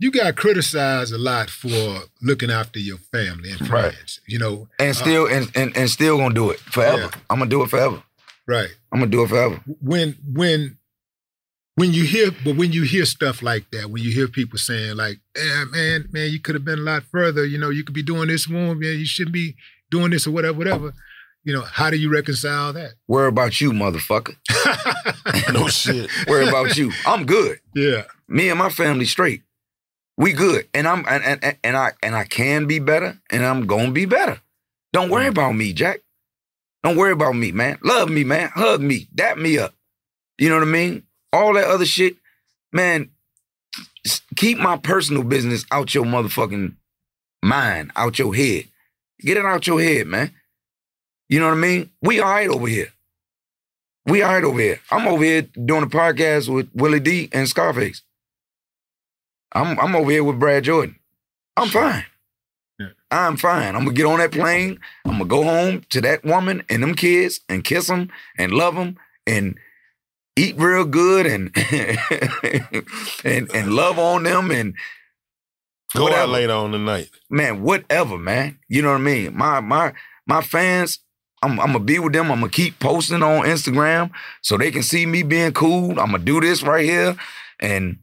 You got criticized a lot for looking after your family and friends, you know. And still and still gonna do it forever. Yeah. I'm gonna do it forever. Right. I'm gonna do it forever. When you hear stuff like that, when you hear people saying like, man, you could have been a lot further, you know, you could be doing this wrong, man, you shouldn't be doing this or whatever. You know, how do you reconcile that? Worry about you, motherfucker. No shit. Worry about you. I'm good. Yeah. Me and my family straight. We good, and I can be better, and I'm gonna be better. Don't worry about me, Jack. Don't worry about me, man. Love me, man. Hug me. Dap me up. You know what I mean? All that other shit, man. Keep my personal business out your motherfucking mind, out your head. Get it out your head, man. You know what I mean? We all right over here. I'm over here doing a podcast with Willie D and Scarface. I'm over here with Brad Jordan. I'm fine. Yeah. I'm fine. I'm going to get on that plane. I'm going to go home to that woman and them kids and kiss them and love them and eat real good and and love on them and go whatever. Out later on the night. Man, whatever, man. You know what I mean? My fans, I'm going to be with them. I'm going to keep posting on Instagram so they can see me being cool. I'm going to do this right here. And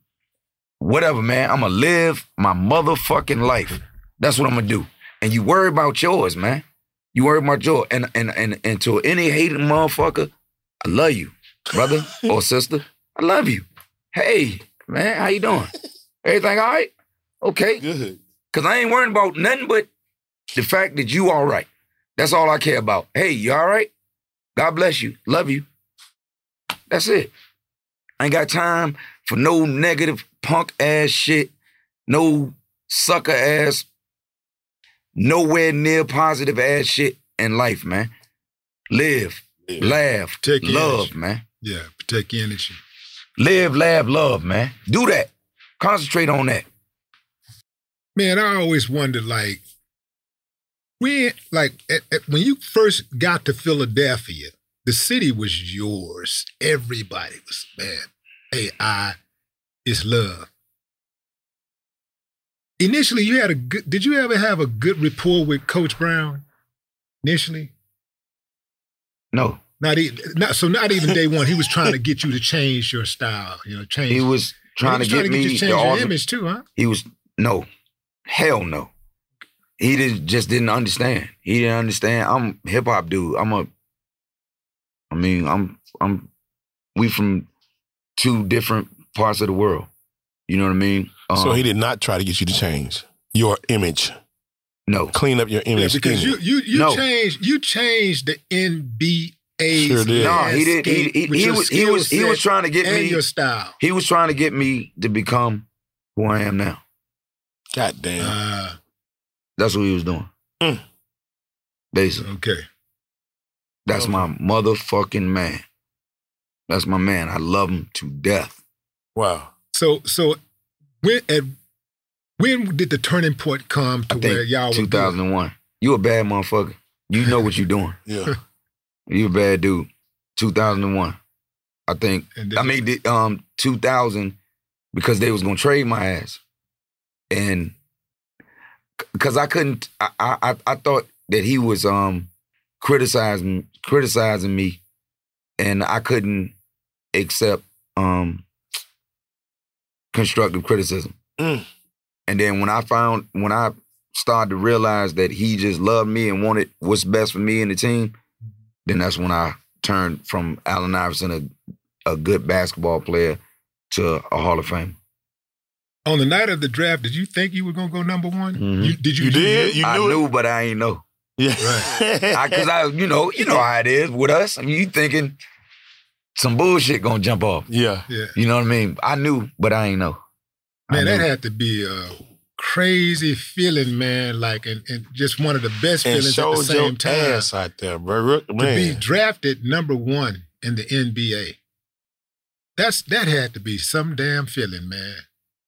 whatever, man, I'm going to live my motherfucking life. That's what I'm going to do. And you worry about yours, man. You worry about yours. And to any hating motherfucker, I love you, brother or sister. I love you. Hey, man, how you doing? Everything all right? Okay. Good. Because I ain't worrying about nothing but the fact that you all right. That's all I care about. Hey, you all right? God bless you. Love you. That's it. I ain't got time for no negative punk-ass shit, no sucker-ass, nowhere near positive-ass shit in life, man. Live, laugh, love, man. Yeah, protect your energy. Live, laugh, love, man. Do that. Concentrate on that. Man, I always wonder, like, when you first got to Philadelphia, the city was yours. Everybody was, man, AI is love. Initially, you had did you ever have a good rapport with Coach Brown initially? No. Not even day one. He was trying to get you to change your style, change. He was trying to get you to change your image too, huh? He was, no, hell no. He just didn't understand. He didn't understand. I'm a hip hop dude. We from two different parts of the world. You know what I mean? So he did not try to get you to change your image. No. Clean up your image. Yeah, because you changed the NBA. Sure did. No, he didn't. He was trying to get me your style. He was trying to get me to become who I am now. God damn. That's what he was doing. Basically. Okay. That's my motherfucking man. That's my man. I love him to death. Wow. So when did the turning point come to where y'all were 2001. You a bad motherfucker. You know what you doing. Yeah. You a bad dude. 2001. I think. I mean, 2000, because they was going to trade my ass. And... because I couldn't, I thought that he was criticizing me, and I couldn't accept constructive criticism. And then when I started to realize that he just loved me and wanted what's best for me and the team, then that's when I turned from Allen Iverson, a good basketball player, to a Hall of Famer. On the night of the draft, did you think you were going to go number one? Mm-hmm. You did? I knew, but I ain't know. Yeah. Right. Because you know how it is with us. I mean, you thinking some bullshit going to jump off. Yeah. You know what I mean? I knew, but I ain't know. Man, that had to be a crazy feeling, man. Like, and just one of the best feelings at the same time. And ass out there, bro. Man. To be drafted number one in the NBA. That had to be some damn feeling, man.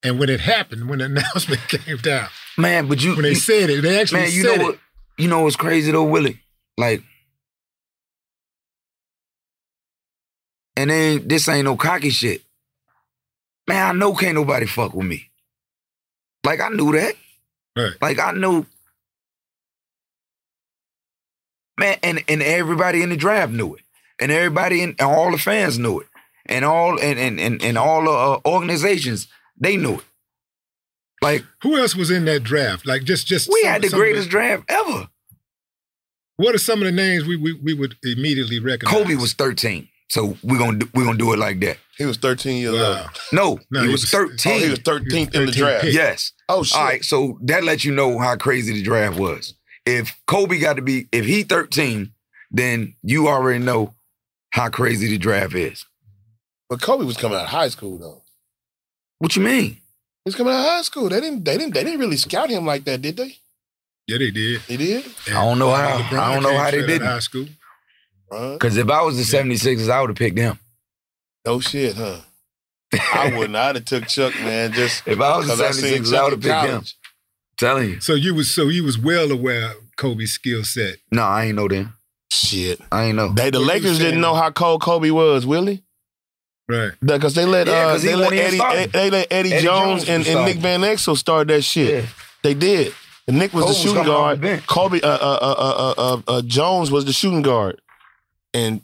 And when it happened, when the announcement came down. Man, but they actually said it. You know what's crazy though, Willie? Like, and this ain't no cocky shit. Man, I know can't nobody fuck with me. Like, I knew that. Right. Like, I knew. Man, and everybody in the draft knew it. And everybody and all the fans knew it. And all the organizations, they knew it. Like, who else was in that draft? Like, we had the greatest draft ever. What are some of the names we would immediately recognize? Kobe was 13, so we're gonna do it like that. He was 13 years old. No, he was 13. Oh, he was 13th in the draft. Pick. Yes. Oh shit. All right, so that lets you know how crazy the draft was. If he 13, then you already know how crazy the draft is. But Kobe was coming out of high school though. What you mean? He's coming out of high school. They didn't really scout him like that, did they? Yeah, they did. They did? And I don't know how. LeBron I don't know how they did. High school. Because if I was the 76ers, I would have picked him. No shit, huh? I wouldn't. I'd have took Chuck, man. Just if I was the 76ers, I would have picked him. I'm telling you. So you was well aware of Kobe's skill set. No, I ain't know then. Shit, I ain't know. The Lakers didn't know how cold Kobe was, Willie. Right, because they let Eddie Jones and Nick Van Exel start that shit. Yeah. They did. And Nick was Kobe the shooting guard. Kobe Jones was the shooting guard. And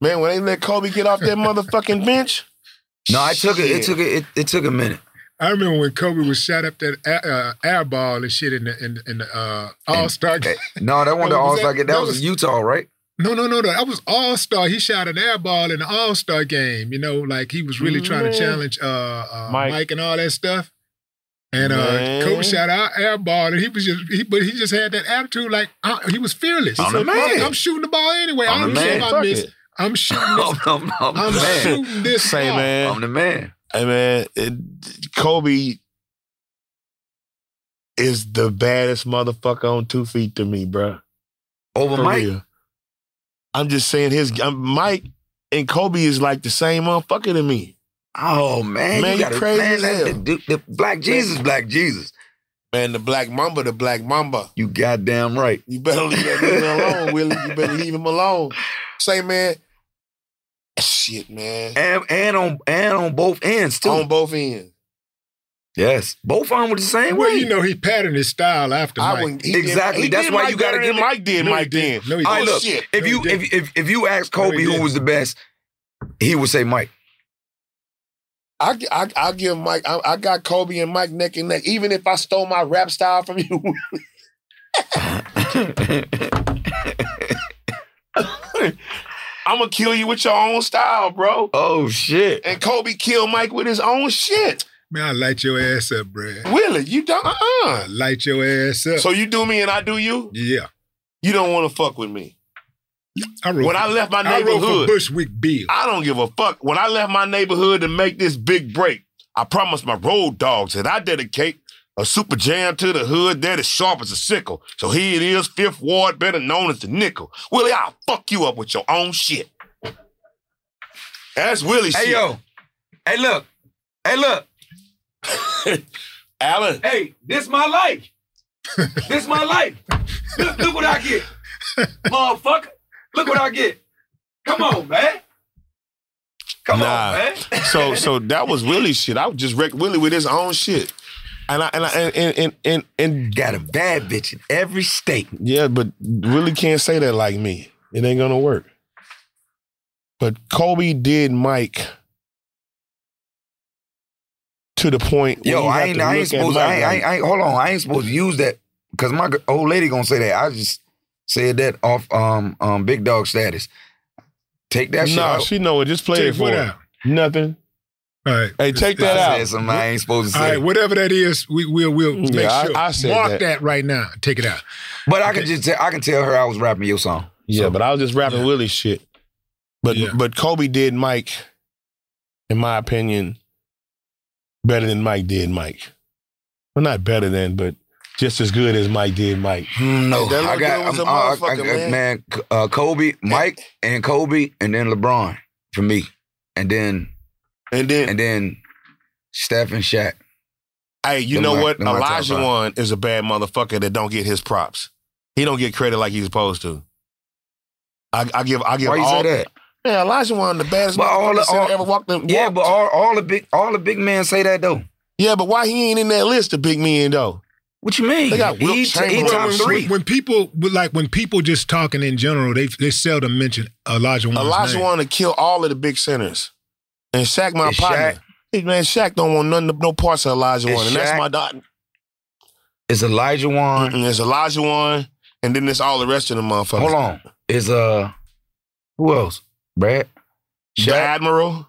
man, when they let Kobe get off that motherfucking bench, no, I took it. It took a minute. I remember when Kobe was shot up that air ball and shit in the All Star game. No, that wasn't the All Star game. That was Utah, right? No. That was All Star. He shot an air ball in the All Star game. You know, like he was really trying to challenge Mike and all that stuff. And Kobe shot out air ball, and he was just had that attitude like he was fearless. I'm the man. I'm shooting the ball anyway. I don't care if I miss. I'm shooting this. I'm shooting this. Say, man, I'm the man. Hey, man, Kobe is the baddest motherfucker on 2 feet to me, bro. Over for Mike, real. I'm just saying Mike and Kobe is like the same motherfucker to me. Oh, man you crazy as hell. The Black Jesus, Black Jesus. Man, the Black Mamba, the Black Mamba. You goddamn right. You better leave that nigga alone, Willie. You better leave him alone. Say, man. Shit, man. And on both ends, too. On both ends. Yes. Both of them were the same way. Well, you know, he patterned his style after Mike. Exactly. That's why you got to give Mike did Mike then. Oh, look, if you ask Kobe who was the best, he would say Mike. I give Mike, I got Kobe and Mike neck and neck, even if I stole my rap style from you. I'm going to kill you with your own style, bro. Oh, shit. And Kobe killed Mike with his own shit. Man, I light your ass up, Brad. Willie, you don't, I light your ass up. So you do me and I do you? Yeah. You don't want to fuck with me. I left my neighborhood. I wrote for Bushwick Bill. I don't give a fuck. When I left my neighborhood to make this big break, I promised my road dogs that I dedicate a super jam to the hood that is sharp as a sickle. So here it is, Fifth Ward, better known as the nickel. Willie, I'll fuck you up with your own shit. That's Willie's shit. Hey, yo. Hey, look. Hey, look. Allen. Hey, this my life. This my life. Look what I get. Motherfucker. Look what I get. Come on, man. Come on, man. So that was Willie's shit. I just wrecked Willie with his own shit. And got a bad bitch in every state. Yeah, but Willie can't say that like me. It ain't gonna work. But Kobe did Mike to the point. Yo, I ain't supposed to use that because my old lady gonna say that. I just said that off Big Dog Status. Take that shit out. She know it. Just play it for her. Nothing. All right. Hey, take that out. I said something I ain't supposed to say. All right, whatever that is, we'll make sure. I said mark that right now. Take it out. But I can tell her I was rapping your song. Yeah, so. But I was just rapping Willie's shit. But Kobe did Mike, in my opinion, better than Mike did Mike. Well, not better than, but just as good as Mike did Mike. No, hey, I got, man. Kobe, Mike, and Kobe, and then LeBron for me, And then Steph and Shaq. Hey, you know what? Olajuwon is a bad motherfucker that don't get his props. He don't get credit like he's supposed to. I give all... Why you say that? Yeah, Olajuwon, the baddest motherfucker that ever walked the... Yeah, but all the big men say that, though. Yeah, but why he ain't in that list of big men, though? What you mean? They got Wilt Chamberlain. When people just talking in general, they seldom mention Olajuwon's name. Olajuwon to kill all of the big centers. And Shaq, my partner. Man, Shaq don't want no parts of Olajuwon. And that's my daughter. It's Olajuwon. It's Olajuwon. And then it's all the rest of the motherfuckers. Hold on. It's, who else? Brad? Shaq? The Admiral.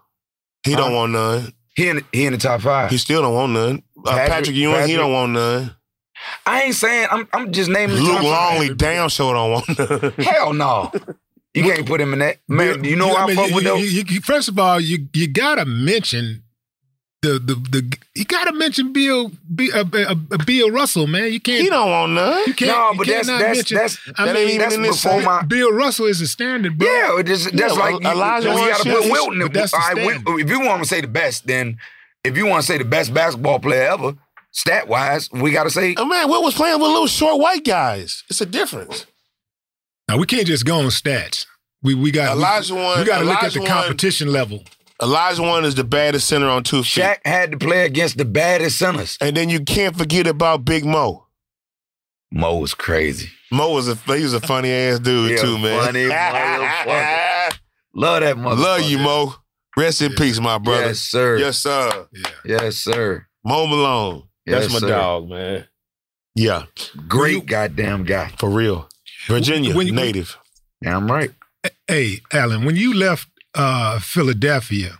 He don't want none. He in the top five. He still don't want none. Patrick Ewing, he don't want none. I ain't saying, I'm just naming the top five. Luke Longley, damn sure don't want none. Hell no. You can't put him in that. Man, you know why I fuck with those? First of all, you gotta mention Bill Russell, man. You can't. He don't want none. You can't. No, but that's Bill Russell is a standard, bro. Yeah, that's like Olajuwon. You gotta put Wilton in the standard. If you want to say the best, then if you want to say the best basketball player ever, stat wise, we gotta say. Oh man, Will was playing with little short white guys. It's a difference. Now, we can't just go on stats. We got to look at the competition level. Olajuwon is the baddest center on 2 feet. Shaq had to play against the baddest centers. And then you can't forget about Big Mo. Mo was crazy. Mo was he was a funny ass dude too, man. Funny motherfucker. Love that motherfucker. Love you, Mo. Rest in peace, my brother. Yes, sir. Yes, sir. Yeah. Yes, sir. Mo Malone. Yes, that's my dog, man. Yeah. Great goddamn guy. For real. Virginia, native. Damn right. Hey, Allen, when you left Philadelphia,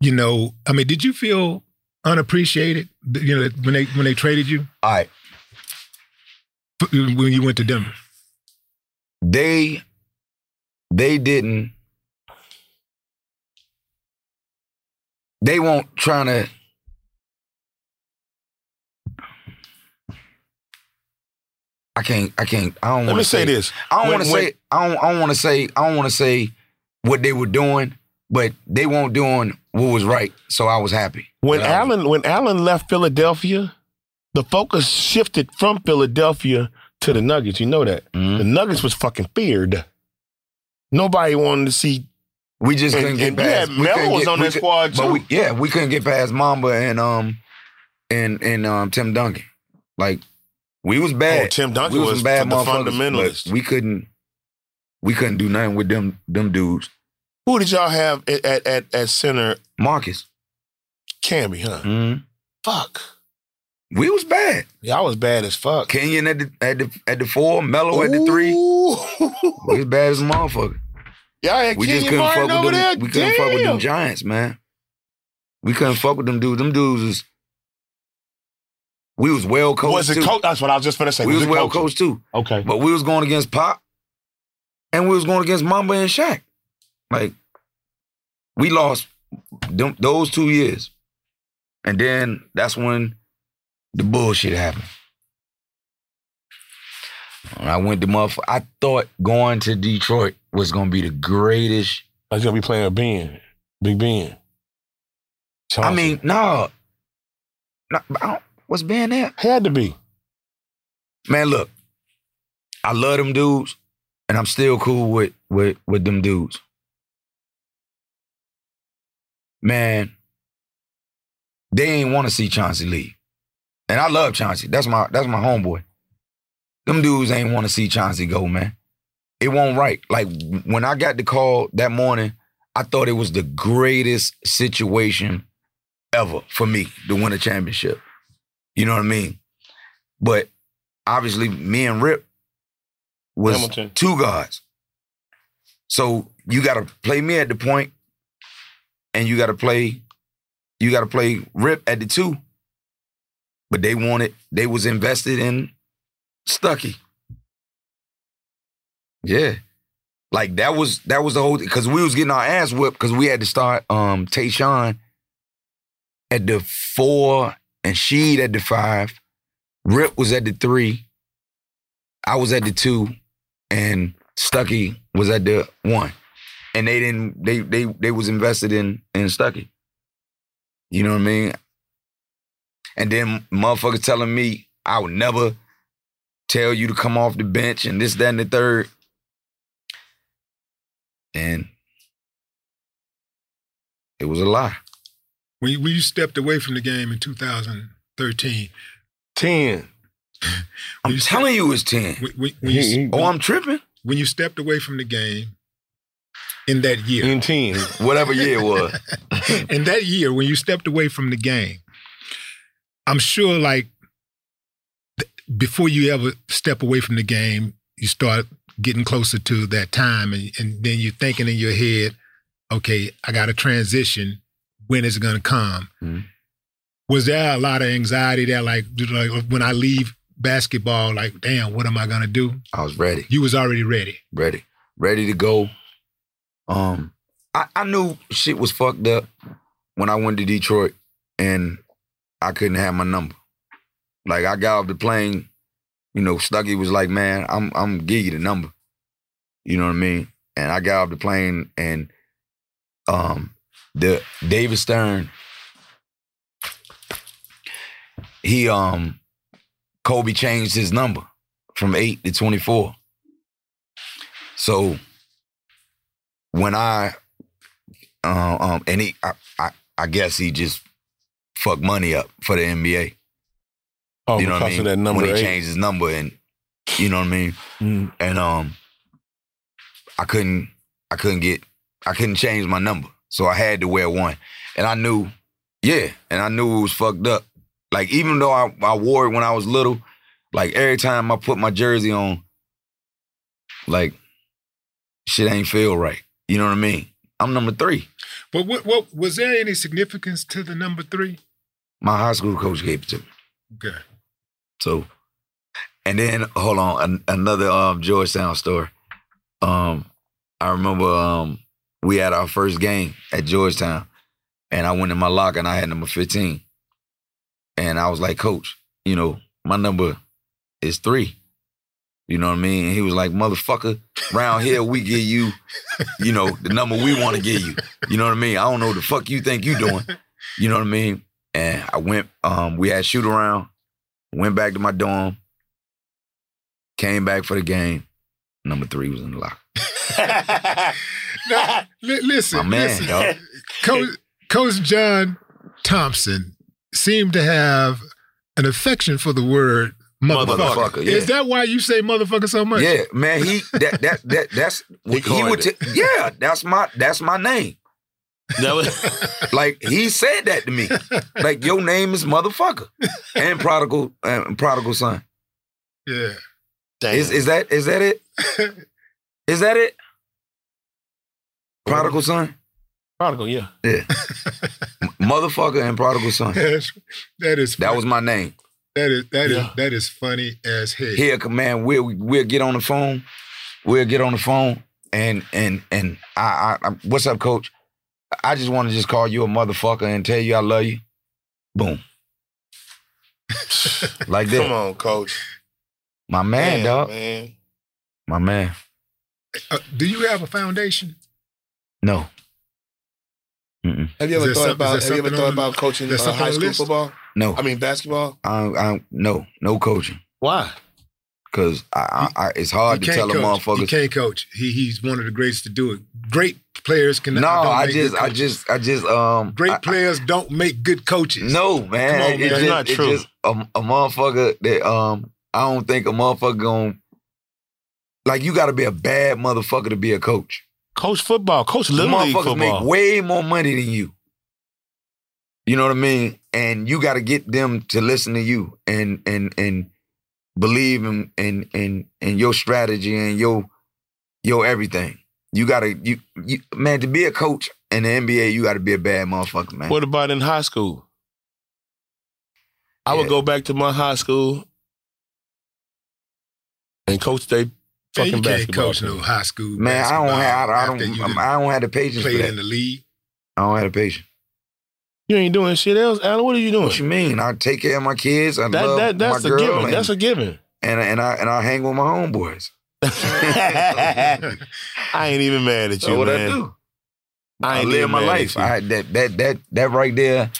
you know, I mean, did you feel unappreciated, you know, when they traded you? All right. When you went to Denver? They didn't. They weren't trying to. I can't. I don't want to say this. I don't want to say what they were doing, but they weren't doing what was right. So I was happy. When Allen left Philadelphia, the focus shifted from Philadelphia to the Nuggets. You know that. Mm-hmm. The Nuggets was fucking feared. Nobody wanted to see. We just couldn't get past. Yeah, Melo was on that squad too. We couldn't get past Mamba and Tim Duncan. Like, we was bad. Oh, Tim Duncan was bad, the fundamentalist. We couldn't do nothing with them dudes. Who did y'all have at center? Marcus. Camby, huh? Mm-hmm. Fuck. We was bad. Y'all was bad as fuck. Kenyon at the four, Melo at the three. We was bad as a motherfucker. Y'all had Kenyon Martin over there. We couldn't fuck with them Giants, man. We couldn't fuck with them dudes. Them dudes was. We was well coached. Was it coached? That's what I was just finna say. We was well coached too. Okay, but we was going against Pop, and we was going against Mamba and Shaq. Like, we lost them, those 2 years, and then that's when the bullshit happened. When I went to motherfucker, I thought going to Detroit was gonna be the greatest. I was gonna be playing Big Ben. Chauncey. I mean, no, was Ben there? Had to be. Man, look, I love them dudes, and I'm still cool with them dudes. Man, they ain't want to see Chauncey leave. And I love Chauncey. That's my homeboy. Them dudes ain't want to see Chauncey go, man. It won't right. Like, when I got the call that morning, I thought it was the greatest situation ever for me to win a championship. You know what I mean? But obviously, me and Rip was Hamilton. Two guards. So you got to play me at the point, and you got to play Rip at the two. But they was invested in Stucky. Yeah. Like, that was the whole thing. Because we was getting our ass whipped because we had to start Tayshawn at the four and Sheed at the five. Rip was at the three. I was at the two. And Stucky was at the one. And they was invested in Stucky. You know what I mean? And then motherfuckers telling me I would never tell you to come off the bench and this, that, and the third. And it was a lie. When you stepped away from the game in 2013. 10. I'm telling you it was 10. I'm tripping. When you stepped away from the game in that year. In 10. Whatever year it was. In that year, when you stepped away from the game, I'm sure, like, before you ever step away from the game, you start getting closer to that time, and then you're thinking in your head, okay, I got to transition. When is it going to come? Mm-hmm. Was there a lot of anxiety there, like when I leave basketball, like, damn, what am I going to do? I was ready. You was already ready. Ready to go. I knew shit was fucked up when I went to Detroit, and I couldn't have my number. Like, I got off the plane, you know, Stucky was like, man, I'm gonna give you the number. You know what I mean? And I got off the plane, and the David Stern, he Kobe changed his number from 8 to 24. So when I and he I guess he just fuck money up for the NBA. Oh, you know what I mean? That number when he changed his number, and You know what I mean? Mm. And I couldn't change my number. So I had to wear one. And I knew, and I knew it was fucked up. Like, even though I wore it when I was little, like, every time I put my jersey on, like, shit ain't feel right. You know what I mean? I'm number 3. But what was there any significance to the number 3? My high school coach gave it to me. Okay. So, and then, hold on, another Georgetown story. I remember we had our first game at Georgetown, and I went in my locker, and I had number 15. And I was like, Coach, you know, my number is 3. You know what I mean? And he was like, motherfucker, round here we give you, you know, the number we want to give you. You know what I mean? I don't know what the fuck you think you doing. You know what I mean? And I went, we had shoot around, went back to my dorm, came back for the game. Number 3 was in the locker. Now, listen. My man, listen, dog. Coach John Thompson seemed to have an affection for the word motherfucker. Yeah. Is that why you say motherfucker so much? Yeah, man. That's what he would. Yeah, that's my name. That was like he said that to me. Like, your name is motherfucker and prodigal son. Yeah. Damn. Is that it? Is that it? Prodigal son? Prodigal, yeah. Yeah. Motherfucker and prodigal son. That is funny. That was my name. That is funny as hell. Here, man, we'll get on the phone. We'll get on the phone and I what's up, Coach? I just want to just call you a motherfucker and tell you I love you. Boom. Like that. Come on, Coach. My man, dog. Man. My man. Do you have a foundation? No. Mm-mm. Have you ever thought about coaching high school football? No. I mean, basketball? No coaching. Why? Because it's hard to tell a motherfucker. He can't coach. He's one of the greatest to do it. Great players cannot. Great players don't make good coaches. No, man. Come on, man. It's not true. It's just a motherfucker that I don't think a motherfucker gonna. Like, you got to be a bad motherfucker to be a coach. Coach football. Coach Little League football. Motherfuckers make way more money than you. You know what I mean? And you got to get them to listen to you and believe in your strategy and your everything. You got to, man, to be a coach in the NBA, you got to be a bad motherfucker, man. What about in high school? I would go back to my high school and coach they fucking you can't coach team. No high school. Man, I don't have the patience. Played in the league. I don't have the patience. You ain't doing shit else, Allen. What are you doing? What you mean? I take care of my kids. That's my girl. Given. That's a given. And I hang with my homeboys. I ain't even mad at you, so man. What I do? I live my life. That right there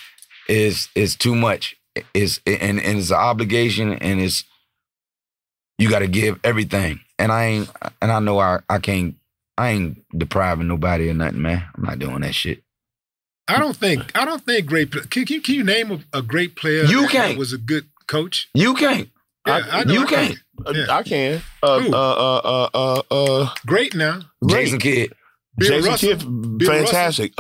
is too much. And it's an obligation, and it's you got to give everything. And I know I ain't depriving nobody or nothing, man. I'm not doing that shit. I don't think great. Can you name a great player? You can't. That was a good coach. You can't. Yeah, I can't. Yeah. I can. Great now. Jason Kidd. Bill Russell. Fantastic.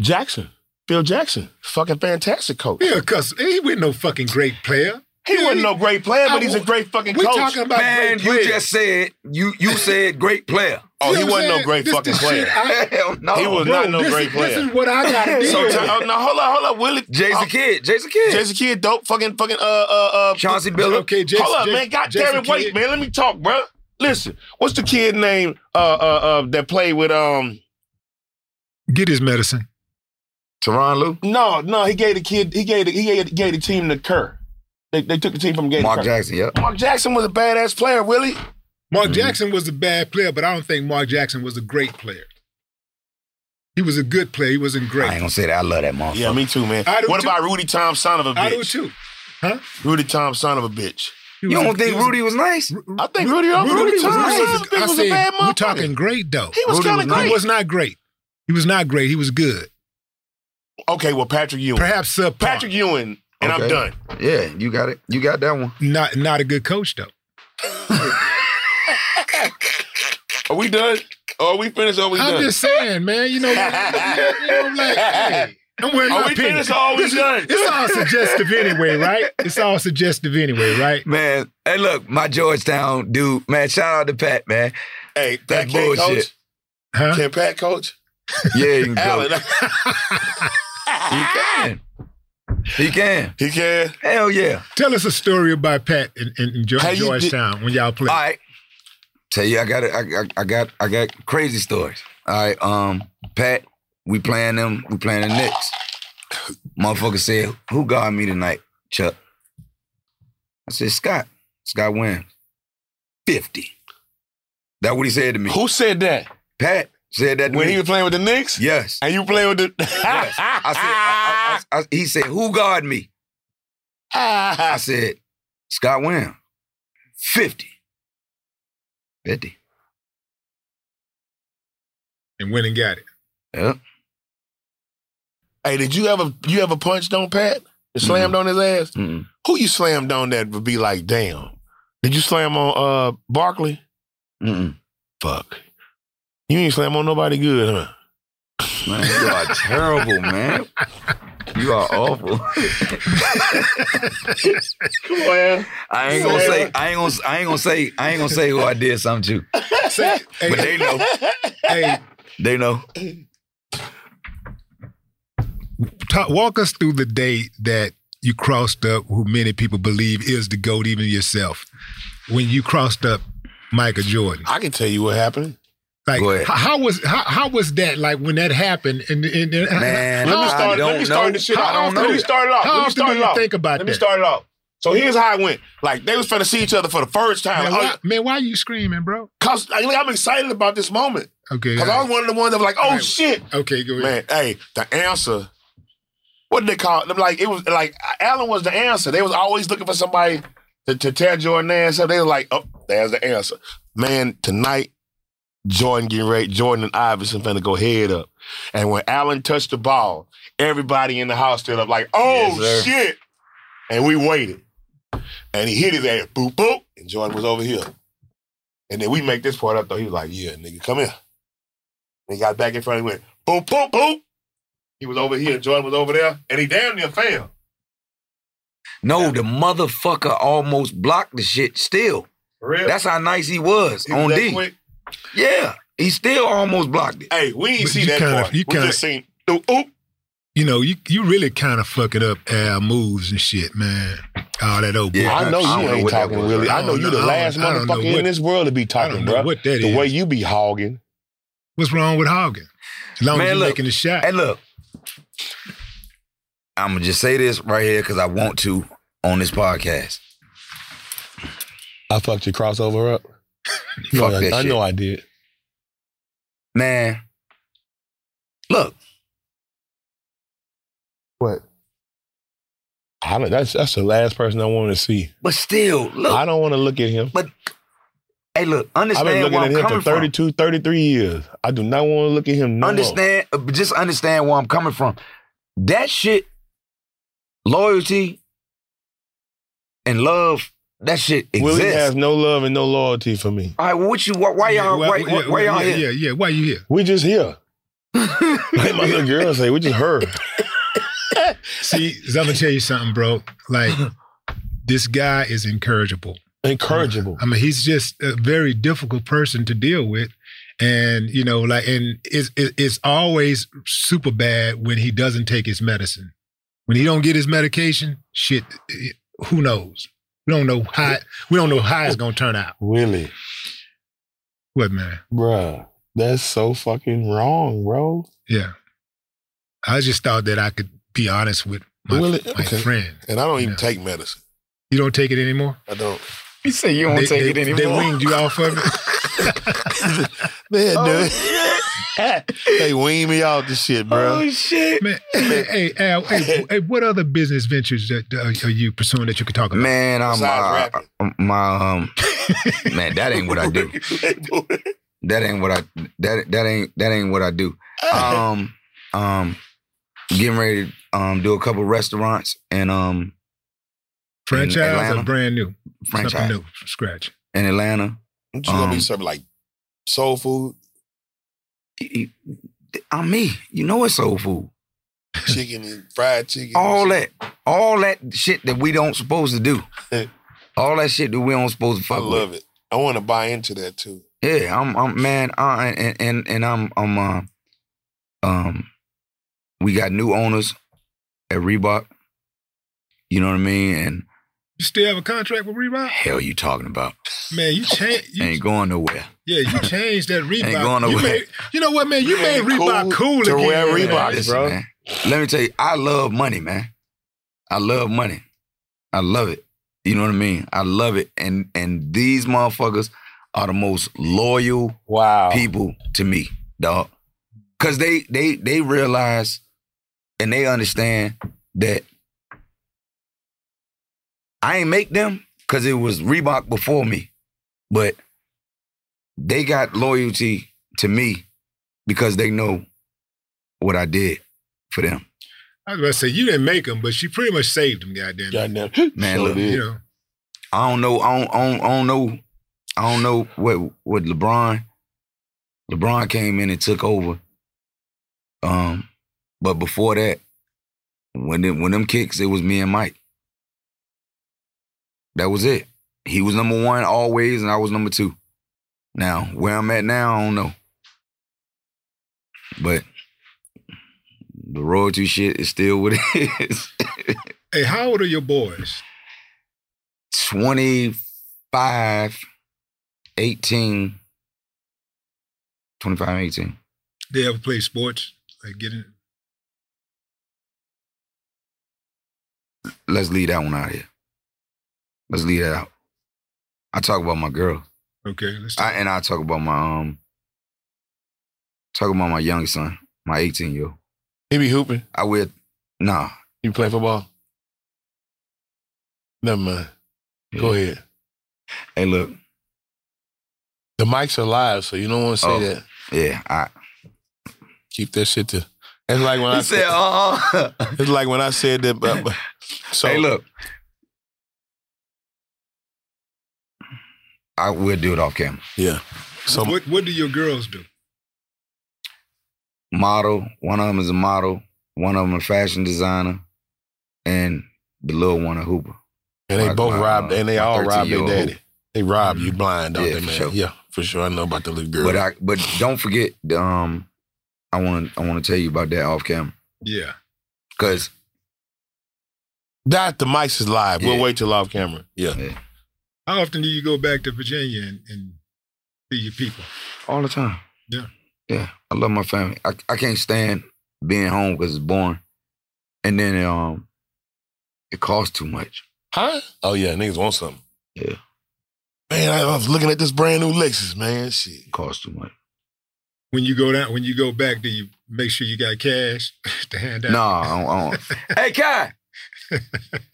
Jackson. Phil Jackson. Fucking fantastic coach. Yeah, cause he wasn't no fucking great player. He wasn't no great player, but he's a great fucking coach. We're talking about man, great player. You just said, you said great player. Oh, he wasn't no great fucking player. Hell no. He was not no great player. This is what I got to do. So, now, hold up, Willie. Jason Kidd. Jason Kidd, dope, fucking, Chauncey Billups. Okay, Jason Kidd. Hold up, man. God damn it, wait, man. Let me talk, bro. Listen, what's the kid name that played with, Get his medicine. Tyronn Lue? No, he gave the team to Kerr. They took the team from Mark Jackson, yeah. Mark Jackson was a badass player, Willie. Mark Jackson was a bad player, but I don't think Mark Jackson was a great player. He was a good player. He wasn't great. I ain't gonna say that. I love that motherfucker. Yeah, me too, man. What about Rudy Tom, son of a bitch? I do too. Huh? Rudy Tom, son of a bitch. You don't think Rudy was nice? I think Rudy Tom, son of a bitch, was a bad motherfucker. We're talking great, though. He was kind of great. He was not great. He was good. Okay, well, Patrick Ewing. Perhaps Patrick Ewing. and I'm done. Yeah, you got it. You got that one. Not a good coach, though. Are we done? Or are we finished? Or are we done? I'm just saying, man. You know, like, hey, I'm wearing my opinion. Are we finished? Or are we done? It's all suggestive anyway, right? Man, hey, look, my Georgetown dude, man. Shout out to Pat, man. Hey, Pat can't coach. Huh? Can Pat coach? Yeah, you can Allen. Coach. He can. Hell yeah. Tell us a story about Pat in Georgetown when y'all played. All right. Tell you, I got crazy stories. All right, Pat, we playing the Knicks. Motherfucker said, "Who guarding me tonight, Chuck?" I said, "Scott Williams, 50." That's what he said to me. Who said that? Pat said that to me. When he was playing with the Knicks? Yes. And you playing with the... Yes. He said, "Who guarded me?" I said, "Scott Williams, 50. And went and got it. Yeah. Hey, did you ever punched on Pat? You slammed on his ass? Mm-mm. Who you slammed on that would be like, damn? Did you slam on Barkley? Mm-mm. Fuck. You ain't slam on nobody good, huh? Man, you are terrible, man. You are awful. Come on, man. I ain't gonna say who I did something to. But they know. Hey, they know. Walk us through the day that you crossed up who many people believe is the GOAT, even yourself. When you crossed up Michael Jordan. I can tell you what happened. Like, how was that? Like when that happened, and man, let me start it off. So here's how it went. Like they was finna see each other for the first time. Man, why are you screaming, bro? Cause I'm excited about this moment. Okay, cause I was one of the ones that was like, oh shit. Okay, go ahead. Man, hey, the answer. What did they call it? Like it was like Allen was the answer. They was always looking for somebody to tear Jordan ass up. They were like, oh, there's the answer. Man, tonight. Jordan and Iverson finna go head up. And when Allen touched the ball, everybody in the house stood up like, oh, yes, shit. And we waited. And he hit his ass, boop, boop. And Jordan was over here. And then we make this part up, though. He was like, yeah, nigga, come here. And he got back in front and went, boop, boop, boop. He was over here. Jordan was over there. And he damn near fell. No, the motherfucker almost blocked the shit still. For real? That's how nice he was on D. Quick. Yeah, he still almost blocked it. Hey, we didn't see that part. We just seen, oop. You know, you really kind of fuck it up, Al moves and shit, man. All that old bullshit. Yeah, I know you ain't talking really. I know you the last motherfucker in this world to be talking, bro. What that is. The way you be hogging. What's wrong with hogging? As long as you're making the shot. Hey, look. I'm going to just say this right here because I want to on this podcast. I fucked your crossover up. Fuck that shit. I know I did. Man. Look. What? I don't, that's the last person I want to see. But still, look. I don't want to look at him. But, hey, look, understand where I'm coming from. I've been looking at him for 32, 33 years. I do not want to look at him no more. Just understand where I'm coming from. That shit, loyalty and love, that shit exists. Willie has no love and no loyalty for me. All right, well, why y'all here? Yeah, why you here? We just here. Like my little girl say, we just her. See, I'm gonna tell you something, bro. Like, this guy is incorrigible. I mean, he's just a very difficult person to deal with. And, you know, like, and it's always super bad when he doesn't take his medicine. When he don't get his medication, shit, who knows? We don't know how it's gonna turn out. Really? What, man? Bruh, that's so fucking wrong, bro. Yeah. I just thought that I could be honest with my friend. And I don't even take medicine. You don't take it anymore? I don't. You say you don't take it anymore? They winged you off of it? Man, dude. They weaned me off the shit, bro. Oh, shit. Man, hey, Al, hey, what other business ventures that are you pursuing that you could talk about? Man, man, that ain't what I do. That ain't what I do. getting ready to do a couple restaurants and franchise or brand new? Franchise. Something new from scratch. In Atlanta. Aren't you going to do something like soul food? I'm me. You know it's soul food. Chicken and fried chicken. All that. All that shit that we don't supposed to do. All that shit that we don't supposed to fuck with. I love it. I want to buy into that too. Yeah, we got new owners at Reebok. You know what I mean? And you still have a contract with Reebok? Hell, you talking about? Man, you changed. Ain't going nowhere. Yeah, you changed that Reebok. Ain't going nowhere. You know what, man? You made Reebok cool to again. To wear Reebok, man. Listen, bro. Man, let me tell you, I love money, man. I love money. I love it. You know what I mean? I love it. And these motherfuckers are the most loyal people to me, dog. Because they realize and they understand that I ain't make them because it was Reebok before me. But they got loyalty to me because they know what I did for them. I was about to say, you didn't make them, but she pretty much saved them, goddamn. Man, look, you know. I don't know what LeBron came in and took over. But before that, when them kicks, it was me and Mike. That was it. He was number one always, and I was number two. Now, where I'm at now, I don't know. But the royalty shit is still what it is. Hey, how old are your boys? 25, 18. 25, 18. They ever play sports? Like getting... Let's leave that one out here. Let's leave that out. I talk about my girl. Okay. I talk about my young son, my 18-year-old. He be hooping? I will. Nah. You play football? Never mind. Yeah. Go ahead. Hey, look. The mics are live, so you don't want to say that. Yeah. Keep that shit to... It's like when I said... It's like when I said that... But, so, hey, look. I will do it off camera. Yeah. So what do your girls do? Model. One of them is a model. One of them a fashion designer, and the little one a hooper. And they both robbed. And they all robbed their daddy. Hooper. They robbed you blind, don't they, man? Sure. Yeah, for sure. I know about the little girl. But don't forget. I want to tell you about that off camera. Yeah. Because that the mics is live. Yeah. We'll wait till off camera. Yeah. How often do you go back to Virginia and see your people? All the time. Yeah. Yeah, I love my family. I can't stand being home because it's boring. And then it costs too much. Huh? Oh, yeah, niggas want something. Yeah. Man, I was looking at this brand new Lexus, man. Shit. It costs too much. When you go back, do you make sure you got cash to hand out? No, I don't. Hey, Kai.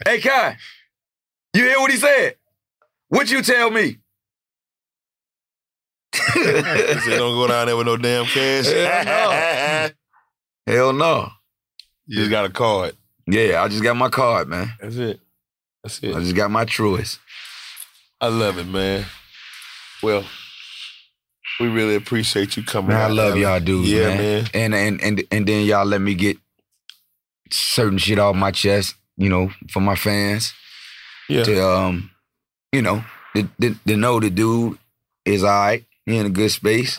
Hey, Kai. You hear what he said? What you tell me? He said, don't go down there with no damn cash. Hell no. You just got a card. Yeah, I just got my card, man. That's it. I just got my truest. I love it, man. Well, we really appreciate you coming out. I love y'all dudes, man. And then y'all let me get certain shit off my chest, you know, for my fans. Yeah. To, you know, to know the dude is all right. He in a good space.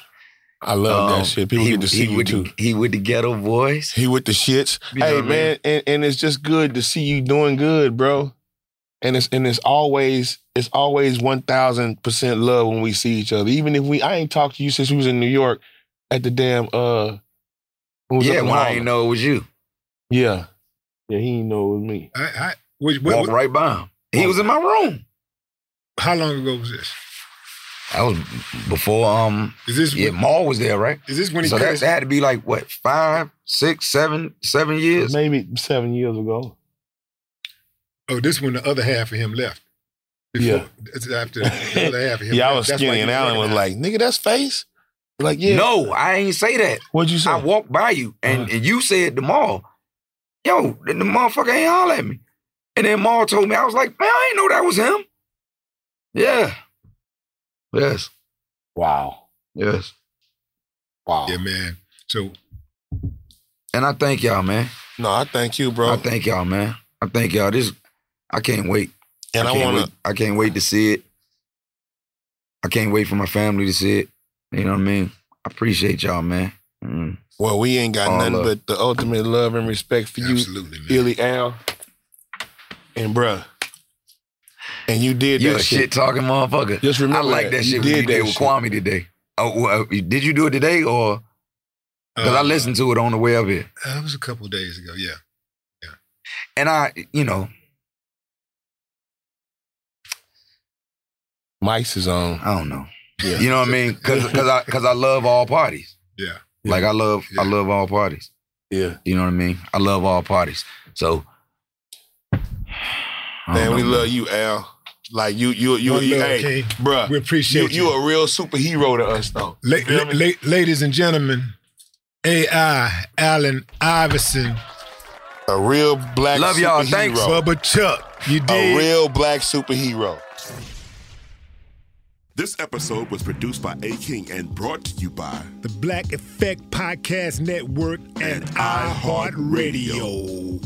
I love that shit. People get to see you too. He with the Ghetto Boys. He with the shits. You hey, man, and it's just good to see you doing good, bro. And it's always 1,000% love when we see each other. Even if I ain't talked to you since we was in New York at the damn when I ain't know it was you. Yeah. Yeah, he ain't know it was me. Walked right by him. He was in my room. How long ago was this? That was before, Maul was there, right? Is this when he so that had to be like, what, 5, 6, 7 years? Maybe 7 years ago. Oh, this when the other half of him left. Before, yeah. After the other half of him left. I was skinny and Allen was like, nigga, that's Face? Like, yeah. No, I ain't say that. What'd you say? I walked by you and you said the Maul. yo, the motherfucker ain't holler at me. And then Maul told me, I was like, man, I ain't know that was him. Yeah. Yes. Wow. Yes. Wow. Yeah, man. So. And I thank y'all, man. No, I thank you, bro. I thank y'all, man. I thank y'all. This, I can't wait. And I can't wait to see it. I can't wait for my family to see it. You know what I mean? I appreciate y'all, man. Mm. Well, we ain't got all nothing love. But the ultimate love and respect for absolutely, you, man. Billy Al. And bruh. And you did you that shit. You a shit talking motherfucker. Just remember I like that shit you did with Kwame today. Oh, well, did you do it today or? Because I listened to it on the way up here. It was a couple of days ago, yeah. Yeah. And I, you know. Mike's is on. I don't know. Yeah. You know what I mean? Because I love all parties. Yeah. Like I love all parties. Yeah. You know what I mean? I love all parties. So. Man, we love you, Al. Like you love, hey, King. Bruh. We appreciate you. You a real superhero to us, though. Ladies and gentlemen, AI Allen Iverson, a real black superhero. Love y'all. Thanks, Bubba Chuck. You did a real black superhero. This episode was produced by A King and brought to you by the Black Effect Podcast Network and iHeartRadio.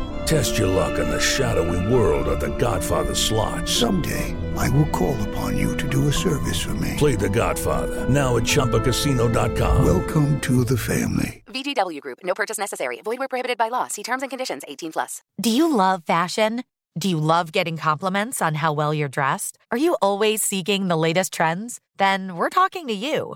Test your luck in the shadowy world of The Godfather slot. Someday, I will call upon you to do a service for me. Play The Godfather, now at ChumbaCasino.com. Welcome to the family. VGW Group. No purchase necessary. Void where prohibited by law. See terms and conditions. 18+. Do you love fashion? Do you love getting compliments on how well you're dressed? Are you always seeking the latest trends? Then we're talking to you.